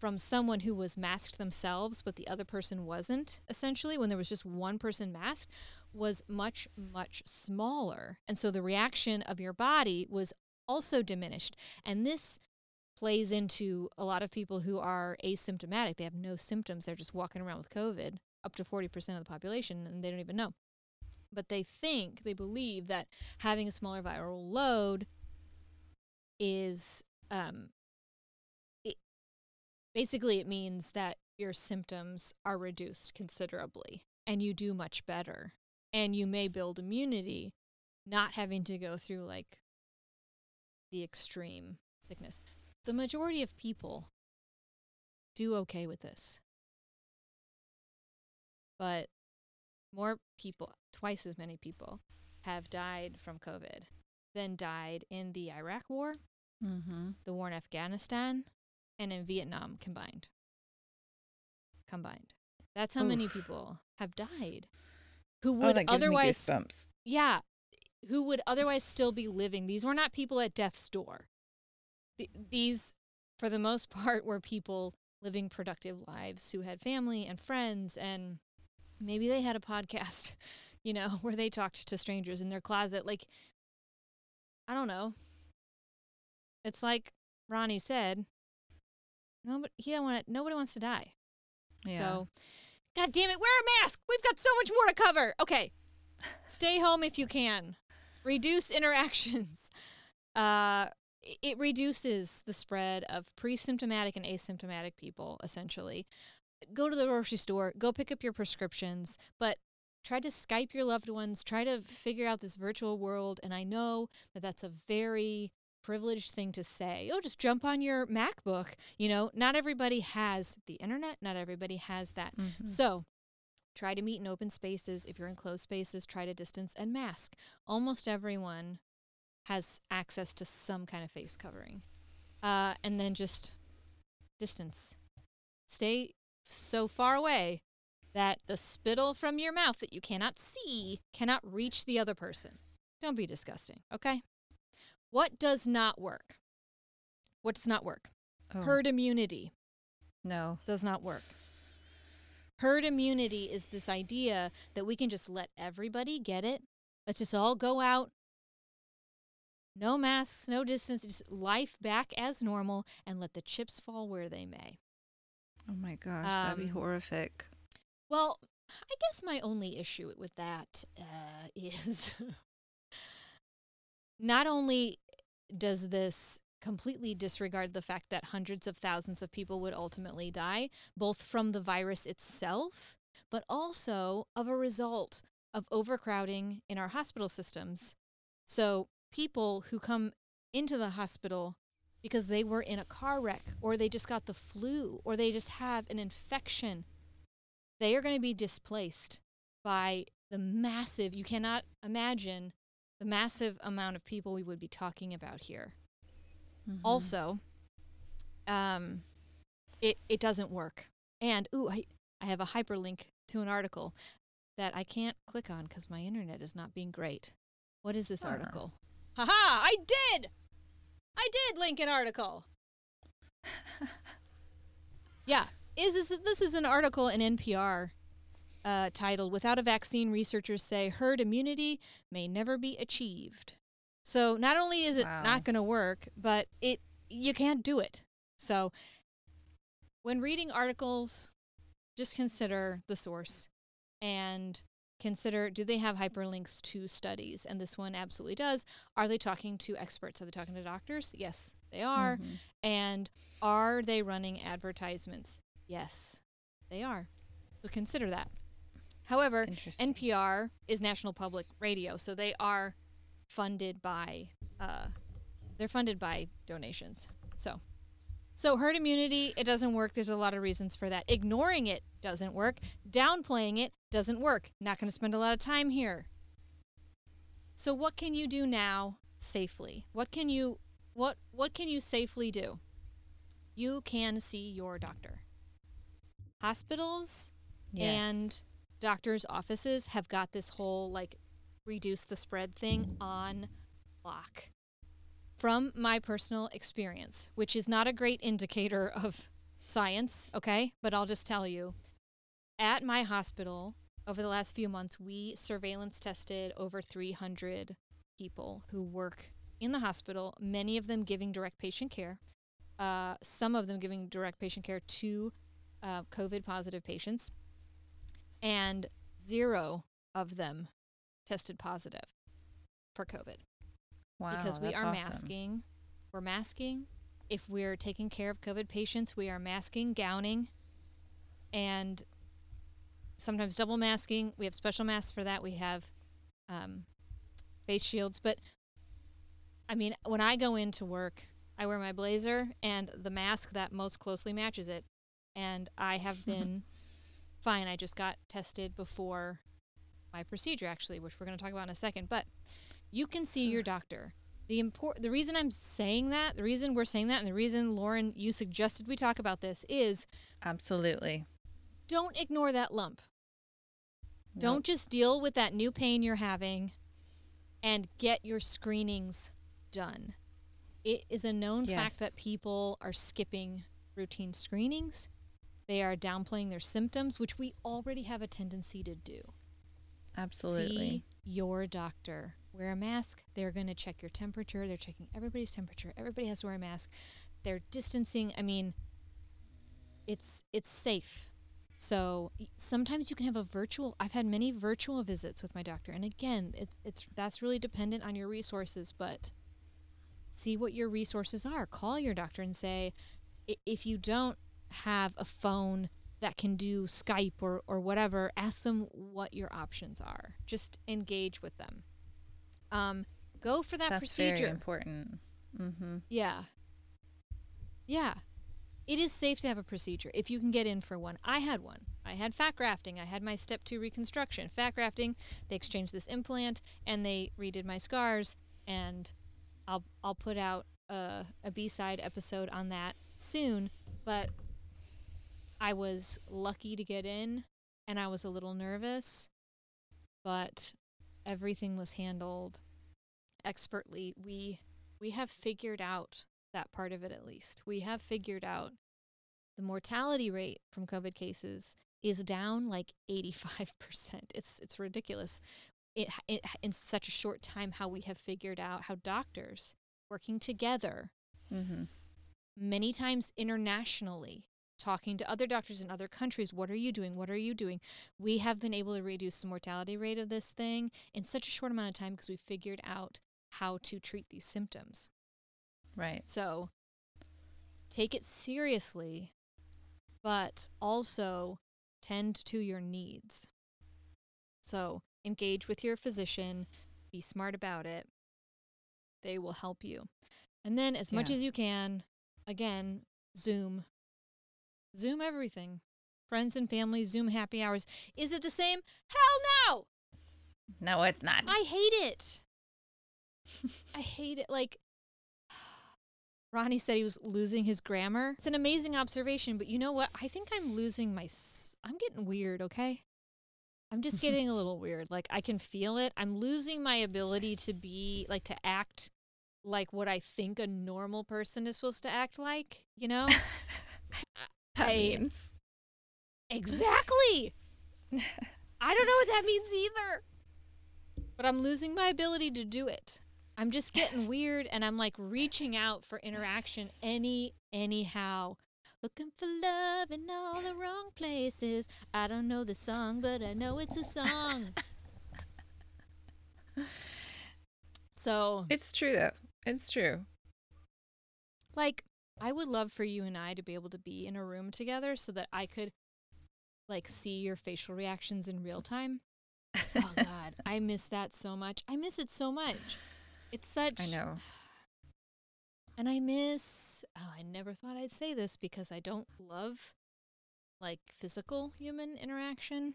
from someone who was masked themselves, but the other person wasn't, essentially, when there was just one person masked, was much, much smaller. And so the reaction of your body was also diminished. And this plays into a lot of people who are asymptomatic. They have no symptoms. They're just walking around with COVID, up to forty percent of the population, and they don't even know. But they think, they believe that having a smaller viral load is... um, basically, it means that your symptoms are reduced considerably and you do much better. And you may build immunity, not having to go through like the extreme sickness. The majority of people do okay with this. But more people, twice as many people, have died from COVID than died in the Iraq War, mm-hmm. the war in Afghanistan, and in Vietnam combined. Combined. That's how Oof. many people have died who would oh, that gives otherwise me goosebumps. Yeah, who would otherwise still be living. These were not people at death's door. Th- these, for the most part, were people living productive lives who had family and friends, and maybe they had a podcast, you know, where they talked to strangers in their closet. Like, I don't know. It's like Ronnie said, nobody, he don't want to, nobody wants to die. Yeah. So, God damn it, wear a mask. We've got so much more to cover. Okay, stay home if you can. Reduce interactions. Uh, it reduces the spread of pre-symptomatic and asymptomatic people, essentially. Go to the grocery store, go pick up your prescriptions, but try to Skype your loved ones, try to figure out this virtual world. And I know that that's a very privileged thing to say. Oh, just jump on your MacBook. You know, not everybody has the internet. Not everybody has that. Mm-hmm. So try to meet in open spaces. If you're in closed spaces, try to distance and mask. Almost everyone has access to some kind of face covering. Uh, and then just distance. Stay so far away that the spittle from your mouth that you cannot see cannot reach the other person. Don't be disgusting, okay? What does not work? What does not work? Oh. Herd immunity. No. Does not work. Herd immunity is this idea that we can just let everybody get it. Let's just all go out. No masks, no distance, just life back as normal and let the chips fall where they may. Oh my gosh, that'd um, be horrific. Well, I guess my only issue with that uh, is not only does this completely disregard the fact that hundreds of thousands of people would ultimately die, both from the virus itself, but also of a result of overcrowding in our hospital systems. So people who come into the hospital because they were in a car wreck or they just got the flu or they just have an infection, they are going to be displaced by the massive, you cannot imagine the massive amount of people we would be talking about here. Mm-hmm. Also, um, it it doesn't work. And, ooh, I, I have a hyperlink to an article that I can't click on because my internet is not being great. What is this uh-huh. article? Haha, I did! I did link an article! Yeah. Is this, this is an article in N P R uh, titled, Without a Vaccine, Researchers Say Herd Immunity May Never Be Achieved. So not only is it wow. not going to work, but it you can't do it. So when reading articles, just consider the source and consider, do they have hyperlinks to studies? And this one absolutely does. Are they talking to experts? Are they talking to doctors? Yes, they are. Mm-hmm. And are they running advertisements? Yes, they are. So consider that. However, N P R is National Public Radio, so they are funded by uh, they're funded by donations. So, so herd immunity, it doesn't work. There's a lot of reasons for that. Ignoring it doesn't work. Downplaying it doesn't work. Not going to spend a lot of time here. So, what can you do now safely? What can you what what can you safely do? You can see your doctor. Hospitals yes. and doctors' offices have got this whole, like, reduce the spread thing on lock. From my personal experience, which is not a great indicator of science, okay, but I'll just tell you, at my hospital over the last few months, we surveillance tested over three hundred people who work in the hospital, many of them giving direct patient care, uh, some of them giving direct patient care to Uh, COVID-positive patients, and zero of them tested positive for COVID. Wow, because we that's are masking. Awesome. We're masking. If we're taking care of COVID patients, we are masking, gowning. and sometimes double masking. We have special masks for that. We have um, face shields. But, I mean, when I go into work, I wear my blazer and the mask that most closely matches it. And I have been fine. I just got tested before my procedure, actually, which we're going to talk about in a second. But you can see your doctor. The import, the reason I'm saying that, the reason we're saying that, and the reason, Lauren, you suggested we talk about this is... Absolutely. Don't ignore that lump. Nope. Don't just deal with that new pain you're having and get your screenings done. It is a known yes. fact that people are skipping routine screenings. They are downplaying their symptoms, which we already have a tendency to do. Absolutely. See your doctor. Wear a mask. They're going to check your temperature. They're checking everybody's temperature. Everybody has to wear a mask. They're distancing. I mean, it's it's safe. So sometimes you can have a virtual. I've had many virtual visits with my doctor. And again, it, it's that's really dependent on your resources. But see what your resources are. Call your doctor and say, if you don't have a phone that can do Skype or, or whatever, ask them what your options are. Just engage with them. Um, go for that That's procedure. That's very important. Mm-hmm. Yeah. Yeah. It is safe to have a procedure if you can get in for one. I had one. I had fat grafting. I had my step two reconstruction. Fat grafting, they exchanged this implant and they redid my scars, and I'll I'll put out a, a B-side episode on that soon, but I was lucky to get in, and I was a little nervous, but everything was handled expertly. We we have figured out that part of it, at least. We have figured out the mortality rate from COVID cases is down like eighty-five percent. It's it's ridiculous. It, it in such a short time how we have figured out how doctors working together, mm-hmm. many times internationally, talking to other doctors in other countries, what are you doing? What are you doing? We have been able to reduce the mortality rate of this thing in such a short amount of time because we figured out how to treat these symptoms. Right. So take it seriously, but also tend to your needs. So engage with your physician, be smart about it. They will help you. And then as yeah. much as you can, again, Zoom. Zoom everything. Friends and family, Zoom happy hours. Is it the same? Hell no! No, it's not. I hate it. I hate it. Like, Ronnie said he was losing his grammar. It's an amazing observation, but you know what? I think I'm losing my... S- I'm getting weird, okay? I'm just getting a little weird. Like, I can feel it. I'm losing my ability to be, like, to act like what I think a normal person is supposed to act like, you know? That means. Exactly. I don't know what that means either. But I'm losing my ability to do it. I'm just getting weird, and I'm like reaching out for interaction any anyhow. Looking for love in all the wrong places. I don't know the song, but I know it's a song. So it's true though. It's true. Like, I would love for you and I to be able to be in a room together so that I could, like, see your facial reactions in real time. Oh, God. I miss that so much. I miss it so much. It's such... I know. And I miss... Oh, I never thought I'd say this because I don't love, like, physical human interaction.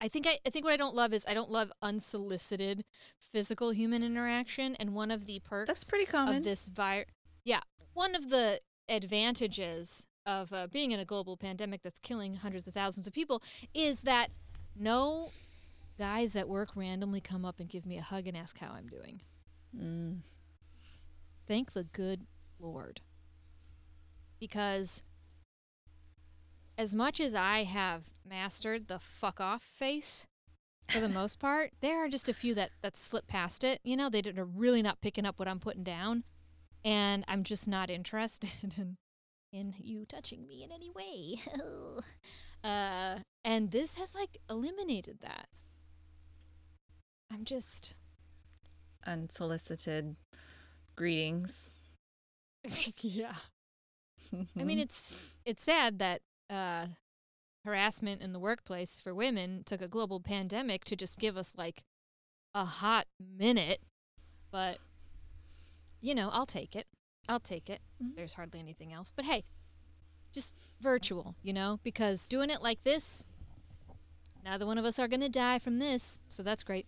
I think I, I think what I don't love is I don't love unsolicited physical human interaction. And one of the perks... That's pretty common. ...of this virus... Yeah. One of the advantages of uh, being in a global pandemic that's killing hundreds of thousands of people is that no guys at work randomly come up and give me a hug and ask how I'm doing. Mm. Thank the good Lord. Because as much as I have mastered the fuck off face for the most part, there are just a few that, that slip past it. You know, they are really not picking up what I'm putting down. And I'm just not interested in, in you touching me in any way. uh, and this has, like, eliminated that. I'm just... Unsolicited greetings. Yeah. I mean, it's it's sad that uh, harassment in the workplace for women took a global pandemic to just give us like a hot minute. But, you know, I'll take it. I'll take it. Mm-hmm. There's hardly anything else. But hey, just virtual, you know, because doing it like this, neither one of us are going to die from this. So that's great.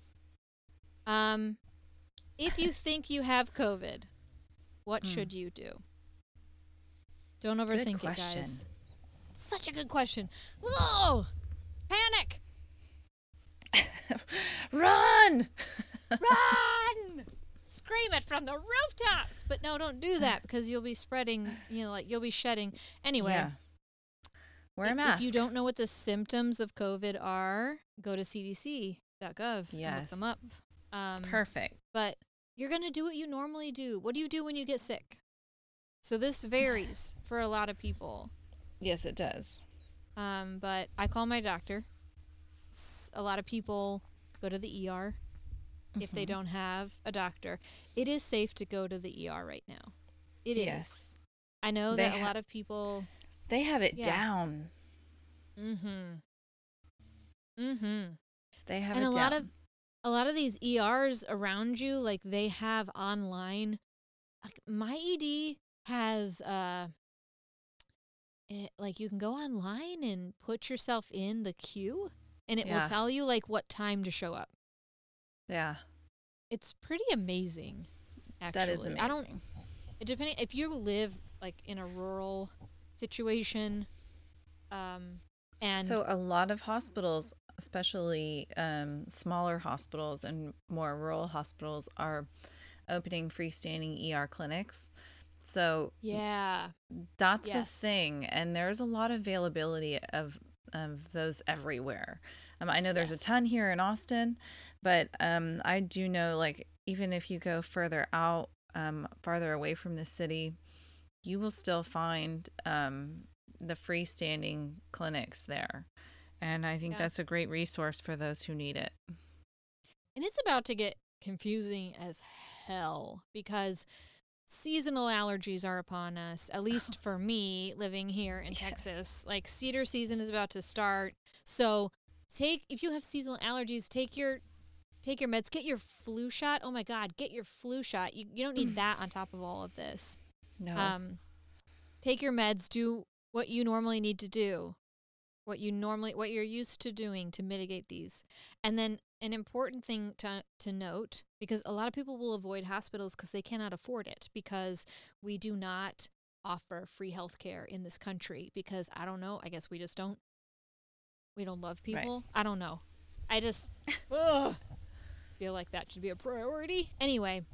Um, if you think you have COVID, what mm. should you do? Don't overthink it, guys. Such a good question. Whoa! Panic! Run! Run! Scream it from the rooftops. But no, don't do that because you'll be spreading, you know, like you'll be shedding. Anyway. Yeah. Wear a mask. If you don't know what the symptoms of COVID are, go to C D C dot gov yes. and look them up. Um, Perfect. But you're going to do what you normally do. What do you do when you get sick? So this varies for a lot of people. Yes, it does. Um, but I call my doctor. A lot of people go to the E R mm-hmm. if they don't have a doctor. It is safe to go to the E R right now. It yes. is. I know they that ha- a lot of people... They have it yeah. down. Mm-hmm. Mm-hmm. They have and it a down. Lot of, a lot of these E Rs around you, like they have online. Like my E D has... Uh, It, like you can go online and put yourself in the queue and it yeah. will tell you like what time to show up. Yeah. It's pretty amazing. Actually. That is amazing. I don't, depending, if you live like in a rural situation. Um, and so a lot of hospitals, especially um, smaller hospitals and more rural hospitals are opening freestanding E R clinics. So yeah, that's yes. a thing. And there's a lot of availability of, of those everywhere. Um, I know there's yes. a ton here in Austin, but um, I do know like even if you go further out, um, farther away from the city, you will still find um, the freestanding clinics there. And I think yeah. that's a great resource for those who need it. And it's about to get confusing as hell because seasonal allergies are upon us, at least for me living here in yes. Texas. Like cedar season is about to start. So take if you have seasonal allergies, take your take your meds, get your flu shot. Oh my God, get your flu shot. You you don't need that on top of all of this. No. Um take your meds, do what you normally need to do. What you normally what you're used to doing to mitigate these. And then an important thing to to note, because a lot of people will avoid hospitals because they cannot afford it, because we do not offer free health care in this country because I don't know, I guess we just don't, we don't love people. Right. I don't know. I just ugh, feel like that should be a priority. Anyway,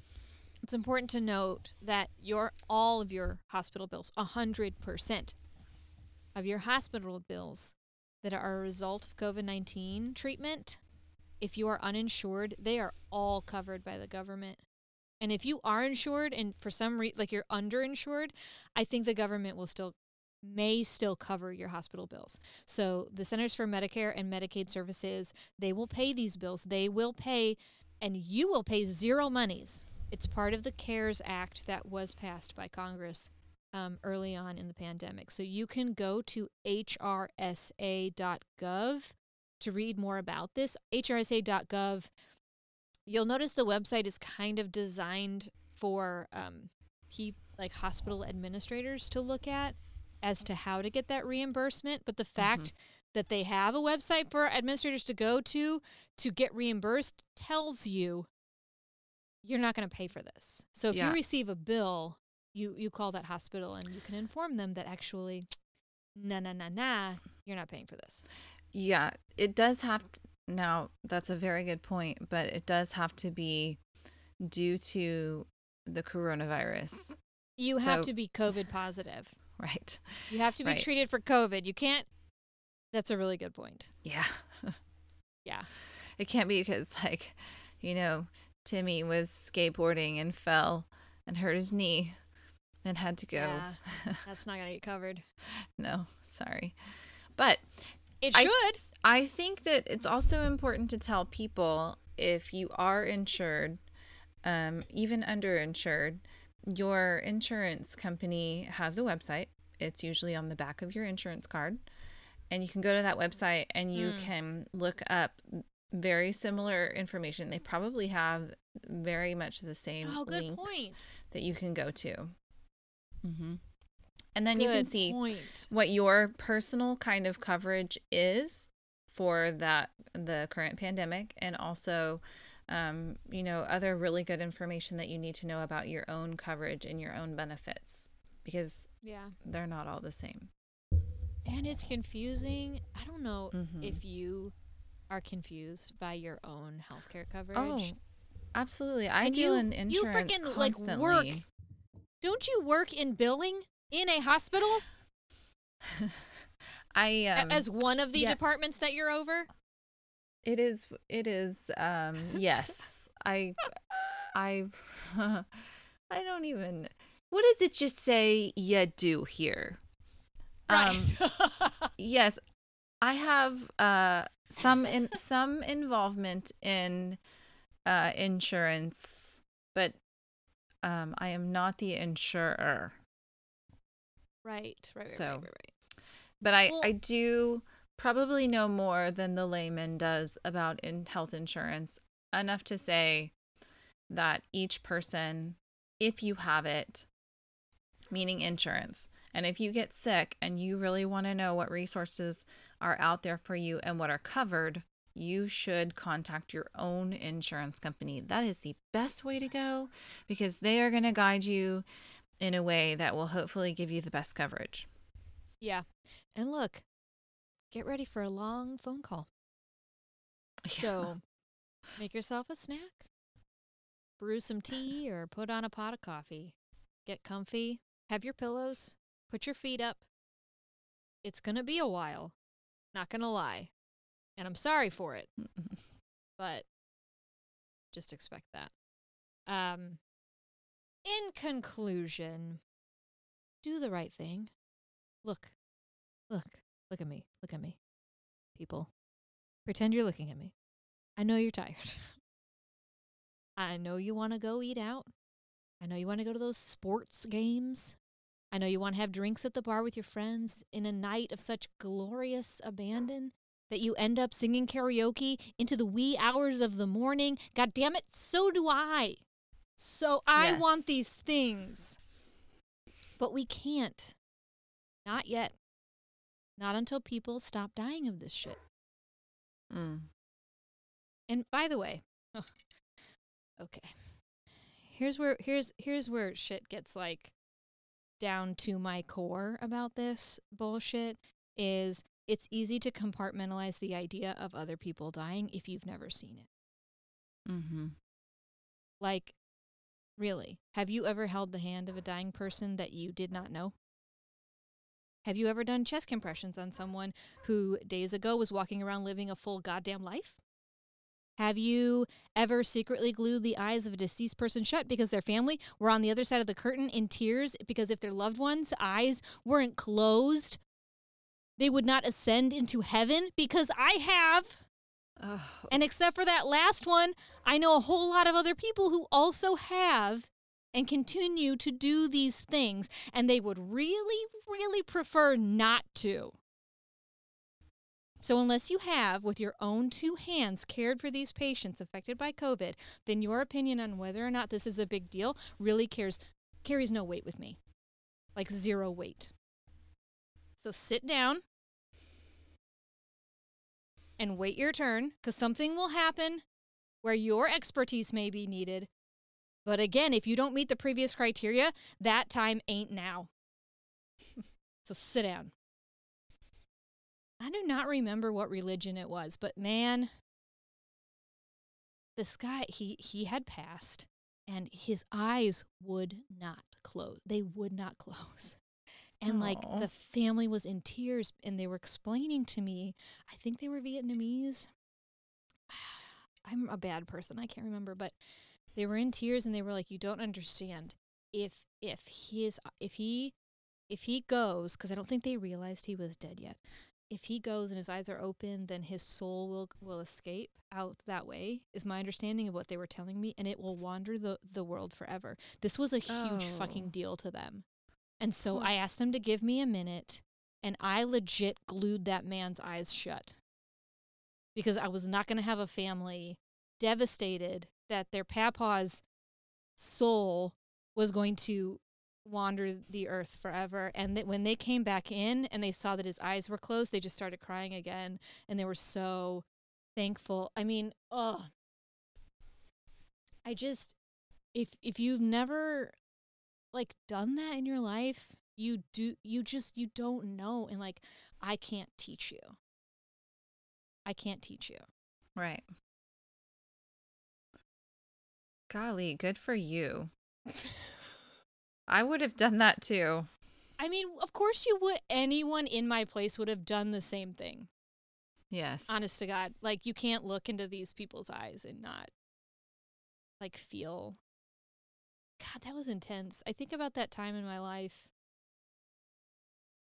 it's important to note that your all of your hospital bills, one hundred percent of your hospital bills that are a result of COVID nineteen treatment, if you are uninsured, they are all covered by the government. And if you are insured and for some reason, like you're underinsured, I think the government will still, may still cover your hospital bills. So the Centers for Medicare and Medicaid Services, they will pay these bills. They will pay, and you will pay zero monies. It's part of the CARES Act that was passed by Congress um, early on in the pandemic. So you can go to H R S A dot gov to read more about this. H R S A dot gov, you'll notice the website is kind of designed for um, he, like hospital administrators to look at as to how to get that reimbursement. But the fact mm-hmm. that they have a website for administrators to go to to get reimbursed tells you you're not going to pay for this. So if yeah. you receive a bill, you, you call that hospital and you can inform them that actually, nah, nah, nah, nah, you're not paying for this. Yeah, it does have to, now that's a very good point, but it does have to be due to the coronavirus. You so, have to be COVID positive. Right. You have to be right. treated for COVID. You can't, that's a really good point. Yeah. Yeah. It can't be because like, you know, Timmy was skateboarding and fell and hurt his knee and had to go. Yeah, that's not going to get covered. No, sorry. But it should. I, I think that it's also important to tell people if you are insured, um, even underinsured, your insurance company has a website. It's usually on the back of your insurance card. And you can go to that website and you mm. can look up very similar information. They probably have very much the same oh, good links point. that you can go to. Mm-hmm. And then good you can see point. what your personal kind of coverage is for that the current pandemic, and also, um, you know, other really good information that you need to know about your own coverage and your own benefits, because yeah. they're not all the same. And it's confusing. I don't know mm-hmm. if you are confused by your own healthcare coverage. Oh, absolutely. I and deal you, in insurance you freaking constantly. Like work. Don't you work in billing in a hospital? I um, as one of the yeah. departments that you're over. It is. It is. Um, yes, I. I. I don't even. What does it just say? You do here. Right. Um, yes, I have uh, some in, some involvement in uh, insurance, but um, I am not the insurer. Right. Right. Right. So, right, right, right. But I, well, I do probably know more than the layman does about in health insurance, enough to say that each person, if you have it, meaning insurance, and if you get sick and you really want to know what resources are out there for you and what are covered, you should contact your own insurance company. That is the best way to go, because they are going to guide you in a way that will hopefully give you the best coverage. Yeah. And look, get ready for a long phone call. Yeah. So make yourself a snack, brew some tea or put on a pot of coffee, get comfy, have your pillows, put your feet up. It's going to be a while, not going to lie. And I'm sorry for it, but just expect that. Um, in conclusion, do the right thing. Look, look, look at me, look at me, people. Pretend you're looking at me. I know you're tired. I know you want to go eat out. I know you want to go to those sports games. I know you want to have drinks at the bar with your friends in a night of such glorious abandon that you end up singing karaoke into the wee hours of the morning. God damn it, so do I. So I yes. want these things. But we can't. Not yet. Not until people stop dying of this shit. Mm. And by the way, oh, okay, here's where here's here's where shit gets like down to my core about this bullshit. Is it's easy to compartmentalize the idea of other people dying if you've never seen it. Mm-hmm. Like, really, have you ever held the hand of a dying person that you did not know? Have you ever done chest compressions on someone who days ago was walking around living a full goddamn life? Have you ever secretly glued the eyes of a deceased person shut because their family were on the other side of the curtain in tears because if their loved one's eyes weren't closed, they would not ascend into heaven? Because I have. Oh. And except for that last one, I know a whole lot of other people who also have. And continue to do these things, and they would really, really prefer not to. So unless you have, with your own two hands, cared for these patients affected by COVID, then your opinion on whether or not this is a big deal really cares, carries no weight with me. Like zero weight. So sit down and wait your turn, because something will happen where your expertise may be needed. But again, if you don't meet the previous criteria, that time ain't now. So sit down. I do not remember what religion it was, but man, this guy, he, he had passed, and his eyes would not close. They would not close. And Aww. like the family was in tears, and they were explaining to me, I think they were Vietnamese. I'm a bad person. I can't remember, but... They were in tears and they were like, you don't understand. If if his if he if he goes, because I don't think they realized he was dead yet. If he goes and his eyes are open, then his soul will will escape out that way, is my understanding of what they were telling me, and it will wander the, the world forever. This was a huge oh. fucking deal to them. And so oh. I asked them to give me a minute And I legit glued that man's eyes shut because I was not going to have a family devastated that their papa's soul was going to wander the earth forever. And that when they came back in and they saw that his eyes were closed, they just started crying again. And they were so thankful. I mean, oh, I just, if, if you've never like done that in your life, you do, you just, you don't know. And like, I can't teach you. I can't teach you. Right. Golly, good for you. I would have done that too. I mean, of course you would. Anyone in my place would have done the same thing. Yes. Honest to God. Like, you can't look into these people's eyes and not, like, feel. God, that was intense. I think about that time in my life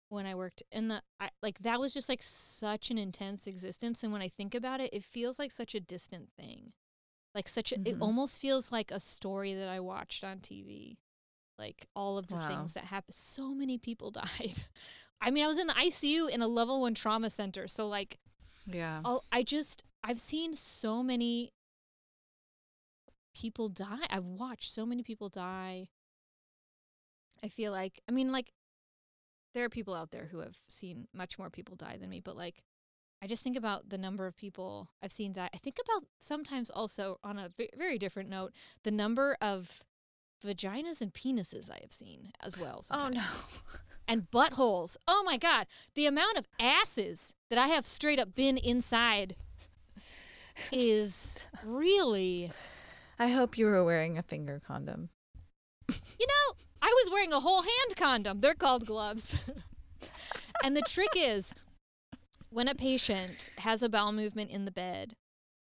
when I worked in the, I, like, that was just, like, such an intense existence. And when I think about it, it feels like such a distant thing. Like, such a, mm-hmm. it almost feels like a story that I watched on T V. Like, all of the wow. things that happened. So many people died. I mean, I was in the I C U in a level one trauma center. So, like, yeah, I'll, I just, I've seen so many people die. I've watched so many people die. I feel like, I mean, like, there are people out there who have seen much more people die than me. But, like, I just think about the number of people I've seen die. I think about sometimes also, on a v- very different note, the number of vaginas and penises I have seen as well. Sometimes. Oh, no. And buttholes. Oh, my God. The amount of asses that I have straight up been inside is really... I hope you were wearing a finger condom. You know, I was wearing a whole hand condom. They're called gloves. And the trick is, when a patient has a bowel movement in the bed,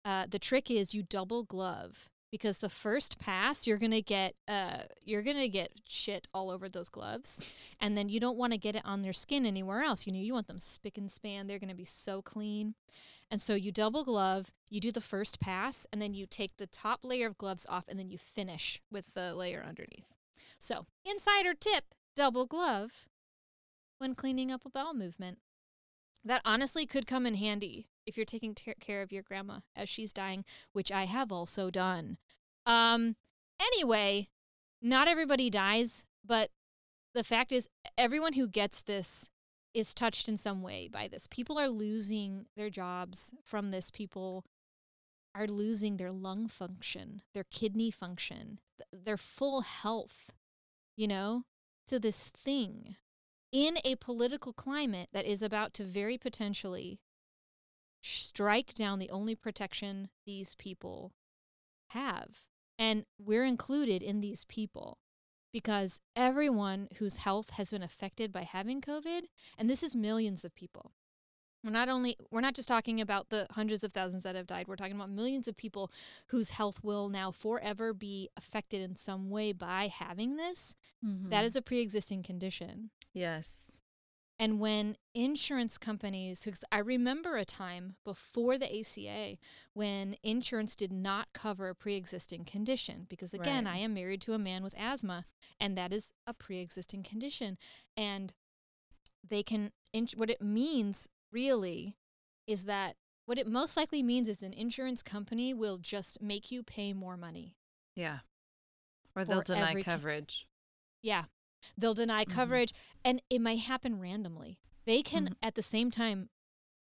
uh, the trick is you double glove. Because the first pass, you're gonna get uh, you're gonna get shit all over those gloves, and then you don't want to get it on their skin anywhere else. You know, you want them spick and span. They're gonna be so clean, and so you double glove. You do the first pass, and then you take the top layer of gloves off, and then you finish with the layer underneath. So, insider tip: double glove when cleaning up a bowel movement. That honestly could come in handy if you're taking ter- care of your grandma as she's dying, which I have also done. Um, anyway, not everybody dies, but the fact is everyone who gets this is touched in some way by this. People are losing their jobs from this. People are losing their lung function, their kidney function, th- their full health, you know, to this thing. In a political climate that is about to very potentially strike down the only protection these people have. And we're included in these people because everyone whose health has been affected by having COVID, and this is millions of people. We're not only, we're not just talking about the hundreds of thousands that have died. We're talking about millions of people whose health will now forever be affected in some way by having this. Mm-hmm. That is a pre-existing condition. Yes. And when insurance companies, because I remember a time before the A C A when insurance did not cover a pre-existing condition, because again, right. I am married to a man with asthma, and that is a pre-existing condition. And they can, ins- what it means really is that, what it most likely means is an insurance company will just make you pay more money. Yeah. Or they'll deny coverage. Ca- yeah. They'll deny coverage, mm-hmm. and it might happen randomly. They can, mm-hmm. at the same time,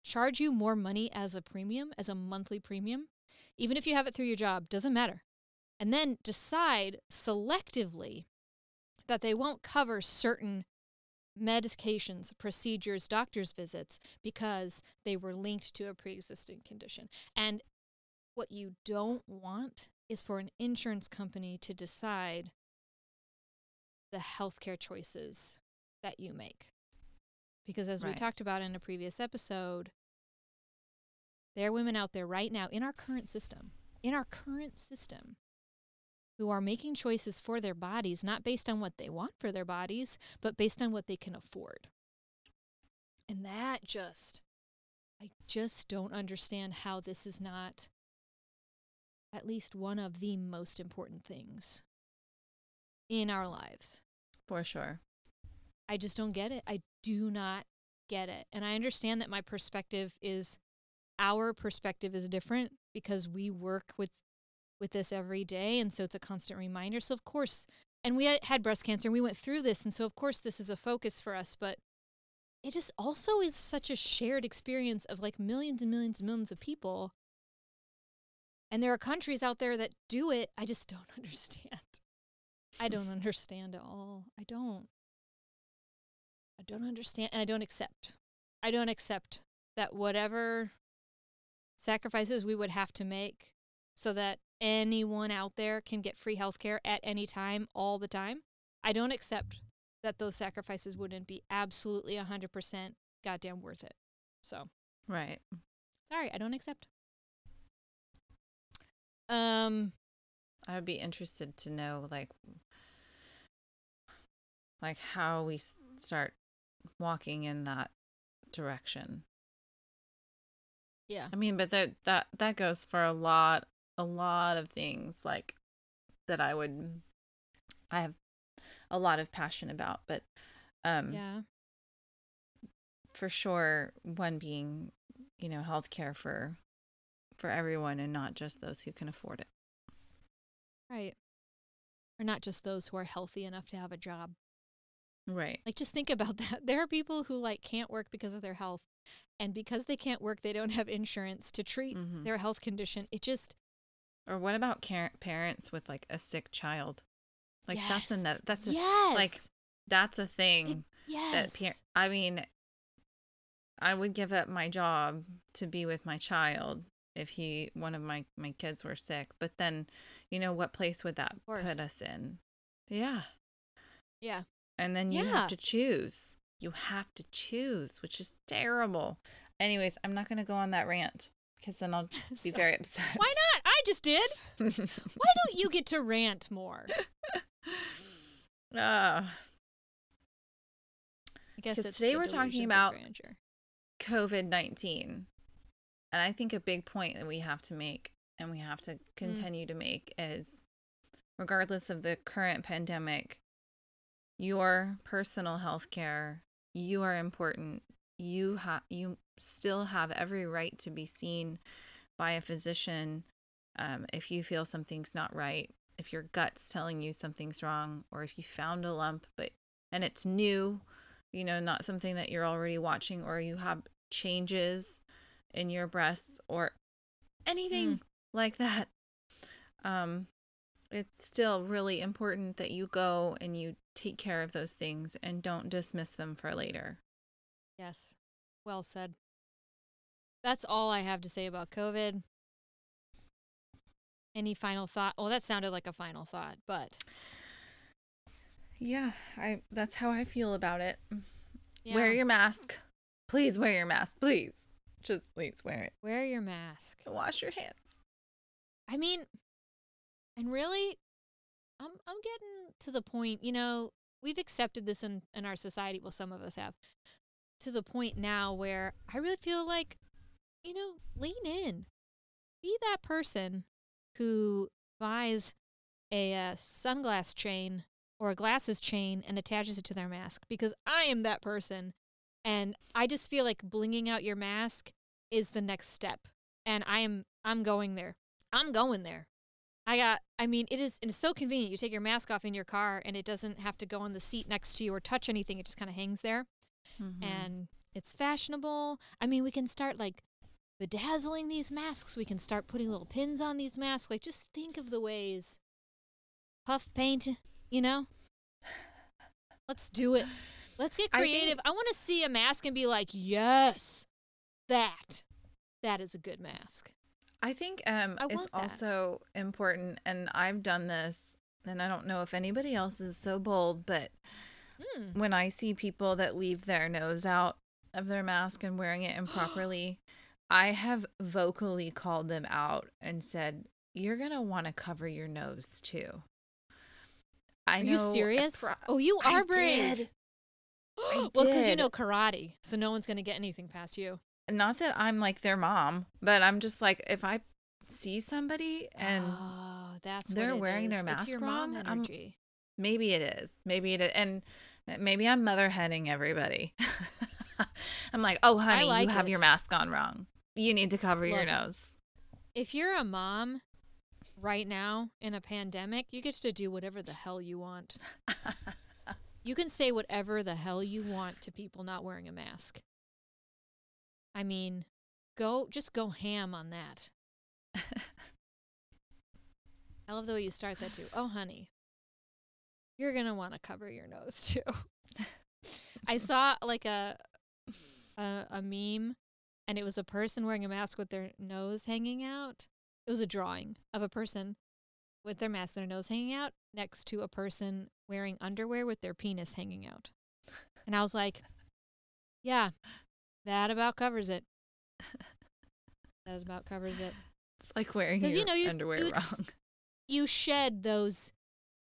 charge you more money as a premium, as a monthly premium, even if you have it through your job, doesn't matter. And then decide selectively that they won't cover certain medications, procedures, doctor's visits, because they were linked to a pre-existing condition. And what you don't want is for an insurance company to decide the healthcare choices that you make. Because as right. we talked about in a previous episode, there are women out there right now in our current system, in our current system, who are making choices for their bodies, not based on what they want for their bodies, but based on what they can afford. And that just, I just don't understand how this is not at least one of the most important things in our lives. For sure. I just don't get it. I do not get it. And I understand that my perspective is, our perspective is different because we work with with this every day. And so it's a constant reminder. So of course, and we had breast cancer and we went through this. And so of course, this is a focus for us, but it just also is such a shared experience of like millions and millions and millions of people. And there are countries out there that do it. I just don't understand. I don't understand at all. I don't. I don't understand. And I don't accept. I don't accept that whatever sacrifices we would have to make so that anyone out there can get free healthcare at any time, all the time. I don't accept that those sacrifices wouldn't be absolutely one hundred percent goddamn worth it. So. Right. Sorry, I don't accept. Um, I would be interested to know, like, like how we start walking in that direction. Yeah. I mean, but that, that, that goes for a lot, a lot of things, like, that I would, I have a lot of passion about, but, um, yeah, for sure. One being, you know, healthcare for, for everyone and not just those who can afford it. Right. Or not just those who are healthy enough to have a job. Right. Like, just think about that. There are people who, like, can't work because of their health. And because they can't work, they don't have insurance to treat mm-hmm. their health condition. It just. Or what about car- parents with, like, a sick child? Like, yes. that's another, that's a, yes. like, that's a thing. It, yes. That par- I mean, I would give up my job to be with my child if he, one of my, my kids were sick, but then, you know, what place would that put us in? Yeah. Yeah. And then you yeah. have to choose. You have to choose, which is terrible. Anyways, I'm not going to go on that rant because then I'll be very upset. Why not? I just did. Why don't you get to rant more? uh, I guess it's today we're talking about covid nineteen. And I think a big point that we have to make and we have to continue mm. to make is, regardless of the current pandemic, your personal health care, you are important. You ha- you still have every right to be seen by a physician um, if you feel something's not right, if your gut's telling you something's wrong, or if you found a lump but and it's new, you know, not something that you're already watching, or you have changes in your breasts or anything mm. like that. Um, it's still really important that you go and you take care of those things and don't dismiss them for later. Yes. Well said. That's all I have to say about COVID. Any final thought? Well, that sounded like a final thought, but. Yeah, I, that's how I feel about it. Yeah. Wear your mask. Please wear your mask, please. Just please wear it. Wear your mask. Wash your hands. I mean, and really, I'm I'm getting to the point, you know, we've accepted this in, in our society, well, some of us have, to the point now where I really feel like, you know, lean in. Be that person who buys a uh, sunglass chain or a glasses chain and attaches it to their mask, because I am that person. And I just feel like blinging out your mask is the next step. And I am, I'm going there. I'm going there. I got, I mean, it is, it's so convenient. You take your mask off in your car and it doesn't have to go on the seat next to you or touch anything. It just kind of hangs there. Mm-hmm. And it's fashionable. I mean, we can start like bedazzling these masks. We can start putting little pins on these masks. Like, just think of the ways. Puff paint, you know? Let's do it. Let's get creative. I, I want to see a mask and be like, yes, that, that is a good mask. I think um, I it's also important, and I've done this, and I don't know if anybody else is so bold, but mm. when I see people that leave their nose out of their mask and wearing it improperly, I have vocally called them out and said, you're going to want to cover your nose too. I are know you serious? Pro- oh, you are I brave. Did. Well, because you know karate, so no one's going to get anything past you. Not that I'm like their mom, but I'm just like, if I see somebody and oh, that's they're wearing is. Their mask it's your wrong, mom energy. Maybe it is. Maybe it is. And maybe I'm motherheading everybody. I'm like, oh, honey, like you have it. Your mask on wrong. You need to cover Look, your nose. If you're a mom right now in a pandemic, you get to do whatever the hell you want. You can say whatever the hell you want to people not wearing a mask. I mean, go just go ham on that. I love the way you start that too. Oh, honey, you're going to want to cover your nose too. I saw like a, a a meme, and it was a person wearing a mask with their nose hanging out. It was a drawing of a person with their mask and their nose hanging out next to a person wearing underwear with their penis hanging out. And I was like, yeah, that about covers it. That about covers it. It's like wearing your you know, you, underwear you ex- wrong. You shed those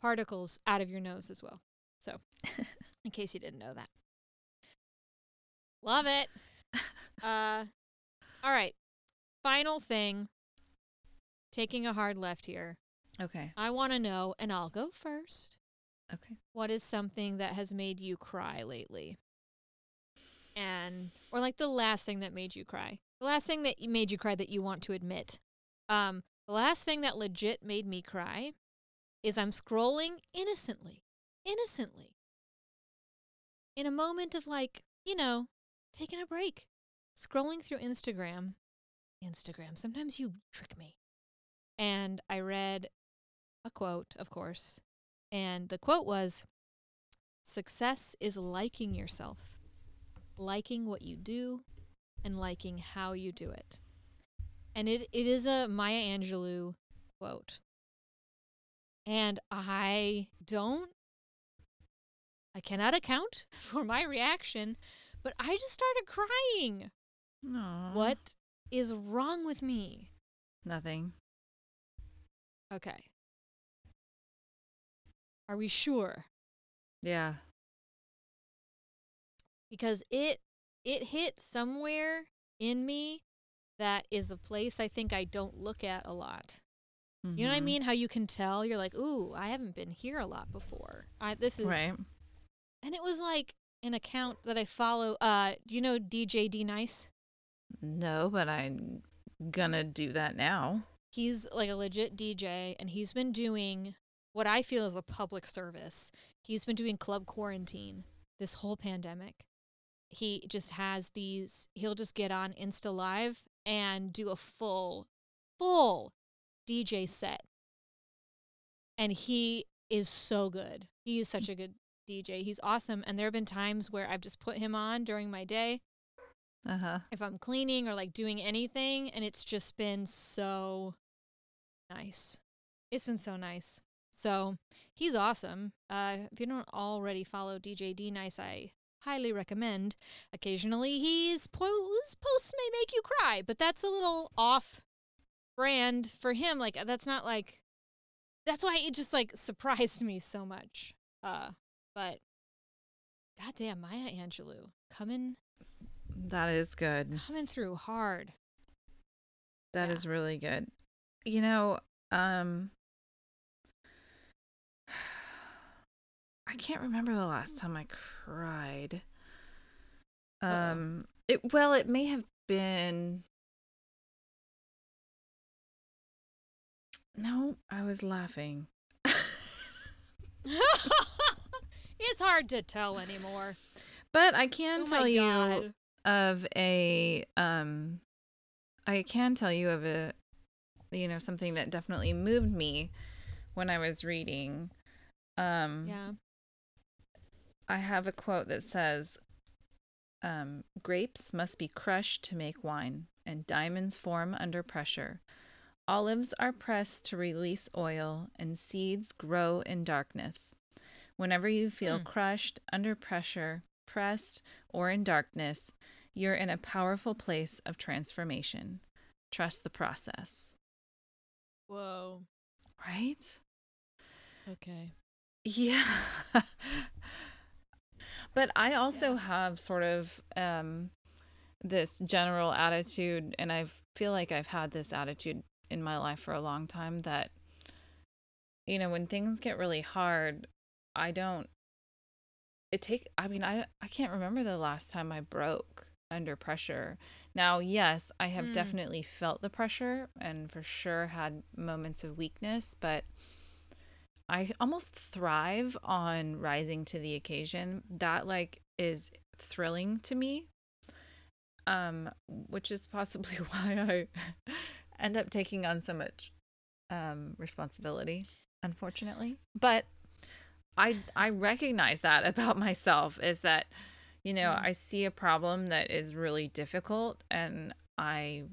particles out of your nose as well. So, in case you didn't know that. Love it. Uh, all right. Final thing. Taking a hard left here. Okay. I want to know, and I'll go first. Okay. What is something that has made you cry lately? And, or like the last thing that made you cry. The last thing that made you cry that you want to admit. Um, the last thing that legit made me cry is I'm scrolling innocently, innocently. In a moment of like, you know, taking a break, scrolling through Instagram, Instagram, sometimes you trick me. And I read a quote, of course, and the quote was, "Success is liking yourself, liking what you do, and liking how you do it." And it, it is a Maya Angelou quote. And I don't, I cannot account for my reaction, but I just started crying. Aww. What is wrong with me? Nothing. Okay. Are we sure? Yeah. Because it it hit somewhere in me that is a place I think I don't look at a lot. Mm-hmm. You know what I mean? How you can tell. You're like, ooh, I haven't been here a lot before. I this is right. And it was like an account that I follow. Uh, do you know D J D-Nice? No, but I'm gonna do that now. He's like a legit D J, and he's been doing what I feel is a public service. He's been doing club quarantine this whole pandemic. He just has these, he'll just get on Insta Live and do a full, full D J set. And he is so good. He is such a good D J. He's awesome. And there have been times where I've just put him on during my day. Uh-huh. If I'm cleaning or like doing anything, and it's just been so nice. It's been so nice. So he's awesome. Uh, if you don't already follow D J D-Nice, I highly recommend. Occasionally his posts, posts may make you cry, but that's a little off brand for him. Like that's not like, that's why it just like surprised me so much. Uh, but goddamn, Maya Angelou coming. That is good. Coming through hard. That yeah. is really good. You know, um, I can't remember the last time I cried. Um, Uh-oh. it well, it may have been. No, I was laughing. It's hard to tell anymore. But I can oh tell you of a um, I can tell you of a, you know, something that definitely moved me when I was reading. Um, yeah. I have a quote that says, um, grapes must be crushed to make wine, and diamonds form under pressure. Olives are pressed to release oil, and seeds grow in darkness. Whenever you feel mm. crushed, under pressure, pressed, or in darkness, you're in a powerful place of transformation. Trust the process. Whoa. Right? Okay. Yeah. But I also yeah. have sort of um, this general attitude, and I feel like I've had this attitude in my life for a long time that, you know, when things get really hard, I don't it take, I mean, I, I can't remember the last time I broke under pressure. Now, yes, I have mm. definitely felt the pressure and for sure had moments of weakness, but I almost thrive on rising to the occasion. That like is thrilling to me, um, which is possibly why I end up taking on so much um, responsibility, unfortunately. But I I recognize that about myself, is that, you know, mm. I see a problem that is really difficult, and I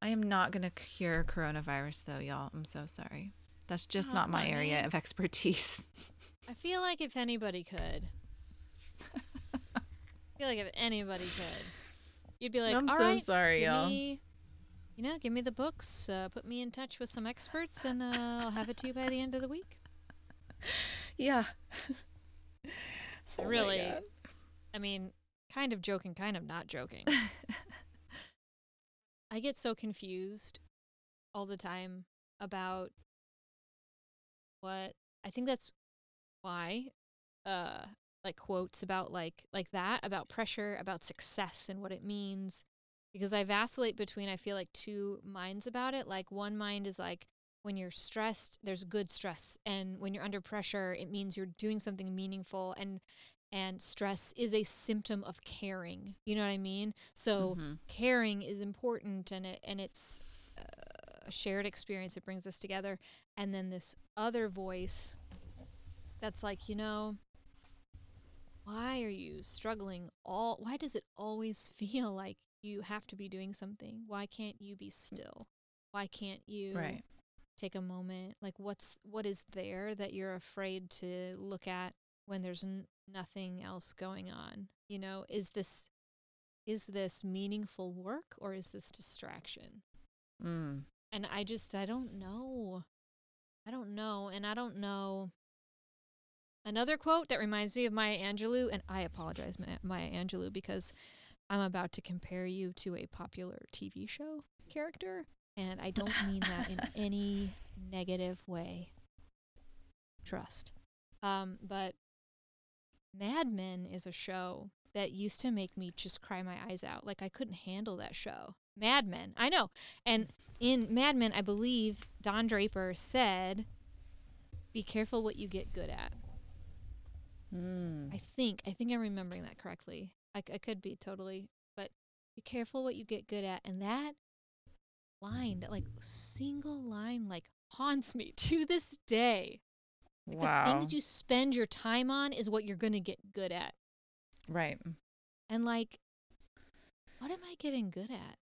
I am not going to cure coronavirus though, y'all. I'm so sorry. That's just oh, not my area me. of expertise. I feel like if anybody could. I feel like if anybody could. You'd be like, I'm all so right, sorry, give y'all. Me, you know, give me the books, uh, put me in touch with some experts, and uh, I'll have it to you by the end of the week. Yeah. oh really, I mean, kind of joking, kind of not joking. I get so confused all the time about what I think that's why uh like quotes about like like that about pressure, about success and what it means, because I vacillate between, I feel like, two minds about it. Like one mind is like, when you're stressed, there's good stress, and when you're under pressure, it means you're doing something meaningful, and and stress is a symptom of caring, you know what I mean? So mm-hmm. caring is important, and it and it's uh, a shared experience that brings us together. And then this other voice that's like, you know, why are you struggling all, why does it always feel like you have to be doing something? Why can't you be still? Why can't you right. take a moment? Like what's, what is there that you're afraid to look at when there's n- nothing else going on? You know, is this, is this meaningful work, or is this distraction? Mm. And I just, I don't know. I don't know, and I don't know. Another quote that reminds me of Maya Angelou, and I apologize, Maya Angelou, because I'm about to compare you to a popular T V show character, and I don't mean that in any negative way. Trust. Um, but Mad Men is a show that used to make me just cry my eyes out. Like, I couldn't handle that show. Mad Men. I know. And in Mad Men, I believe Don Draper said, be careful what you get good at. Mm. I think. I think I'm remembering that correctly. I, I could be totally. But be careful what you get good at. And that line, that like single line, like haunts me to this day. Like, wow. The things you spend your time on is what you're going to get good at. Right. And like, what am I getting good at?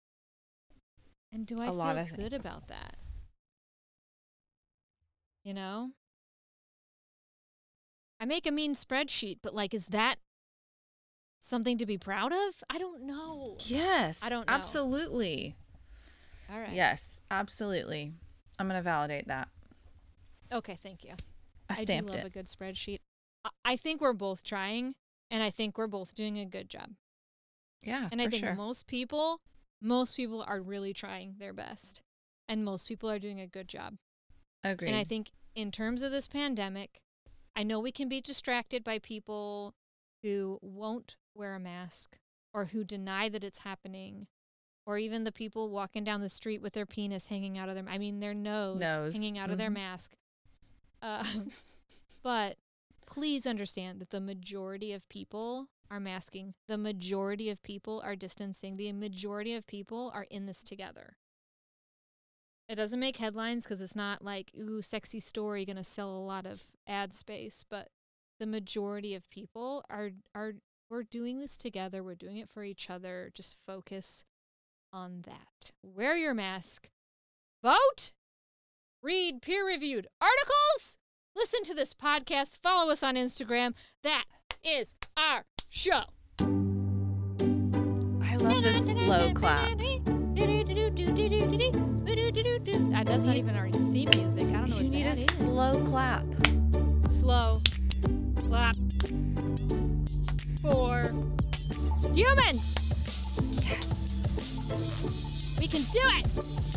And do I a feel good things. About that? You know? I make a mean spreadsheet, but like, is that something to be proud of? I don't know. Yes. I don't know. Absolutely. All right. Yes, absolutely. I'm going to validate that. Okay, thank you. I stamped it. I do love it. A good spreadsheet. I-, I think we're both trying, and I think we're both doing a good job. Yeah, and I think sure. most people, most people are really trying their best, and most people are doing a good job. Agreed. And I think in terms of this pandemic, I know we can be distracted by people who won't wear a mask, or who deny that it's happening, or even the people walking down the street with their penis hanging out of their, I mean, their nose, nose. hanging out mm-hmm. of their mask. Uh, but please understand that the majority of people are masking. The majority of people are distancing. The majority of people are in this together. It doesn't make headlines because it's not like, ooh, sexy story, going to sell a lot of ad space. But the majority of people are, are we're doing this together. We're doing it for each other. Just focus on that. Wear your mask. Vote. Read peer-reviewed articles. Listen to this podcast. Follow us on Instagram. That is our show. I love this slow clap. Uh, that's not even our theme music. I don't know what that is. You need a slow clap. Slow clap for humans. Yes. We can do it.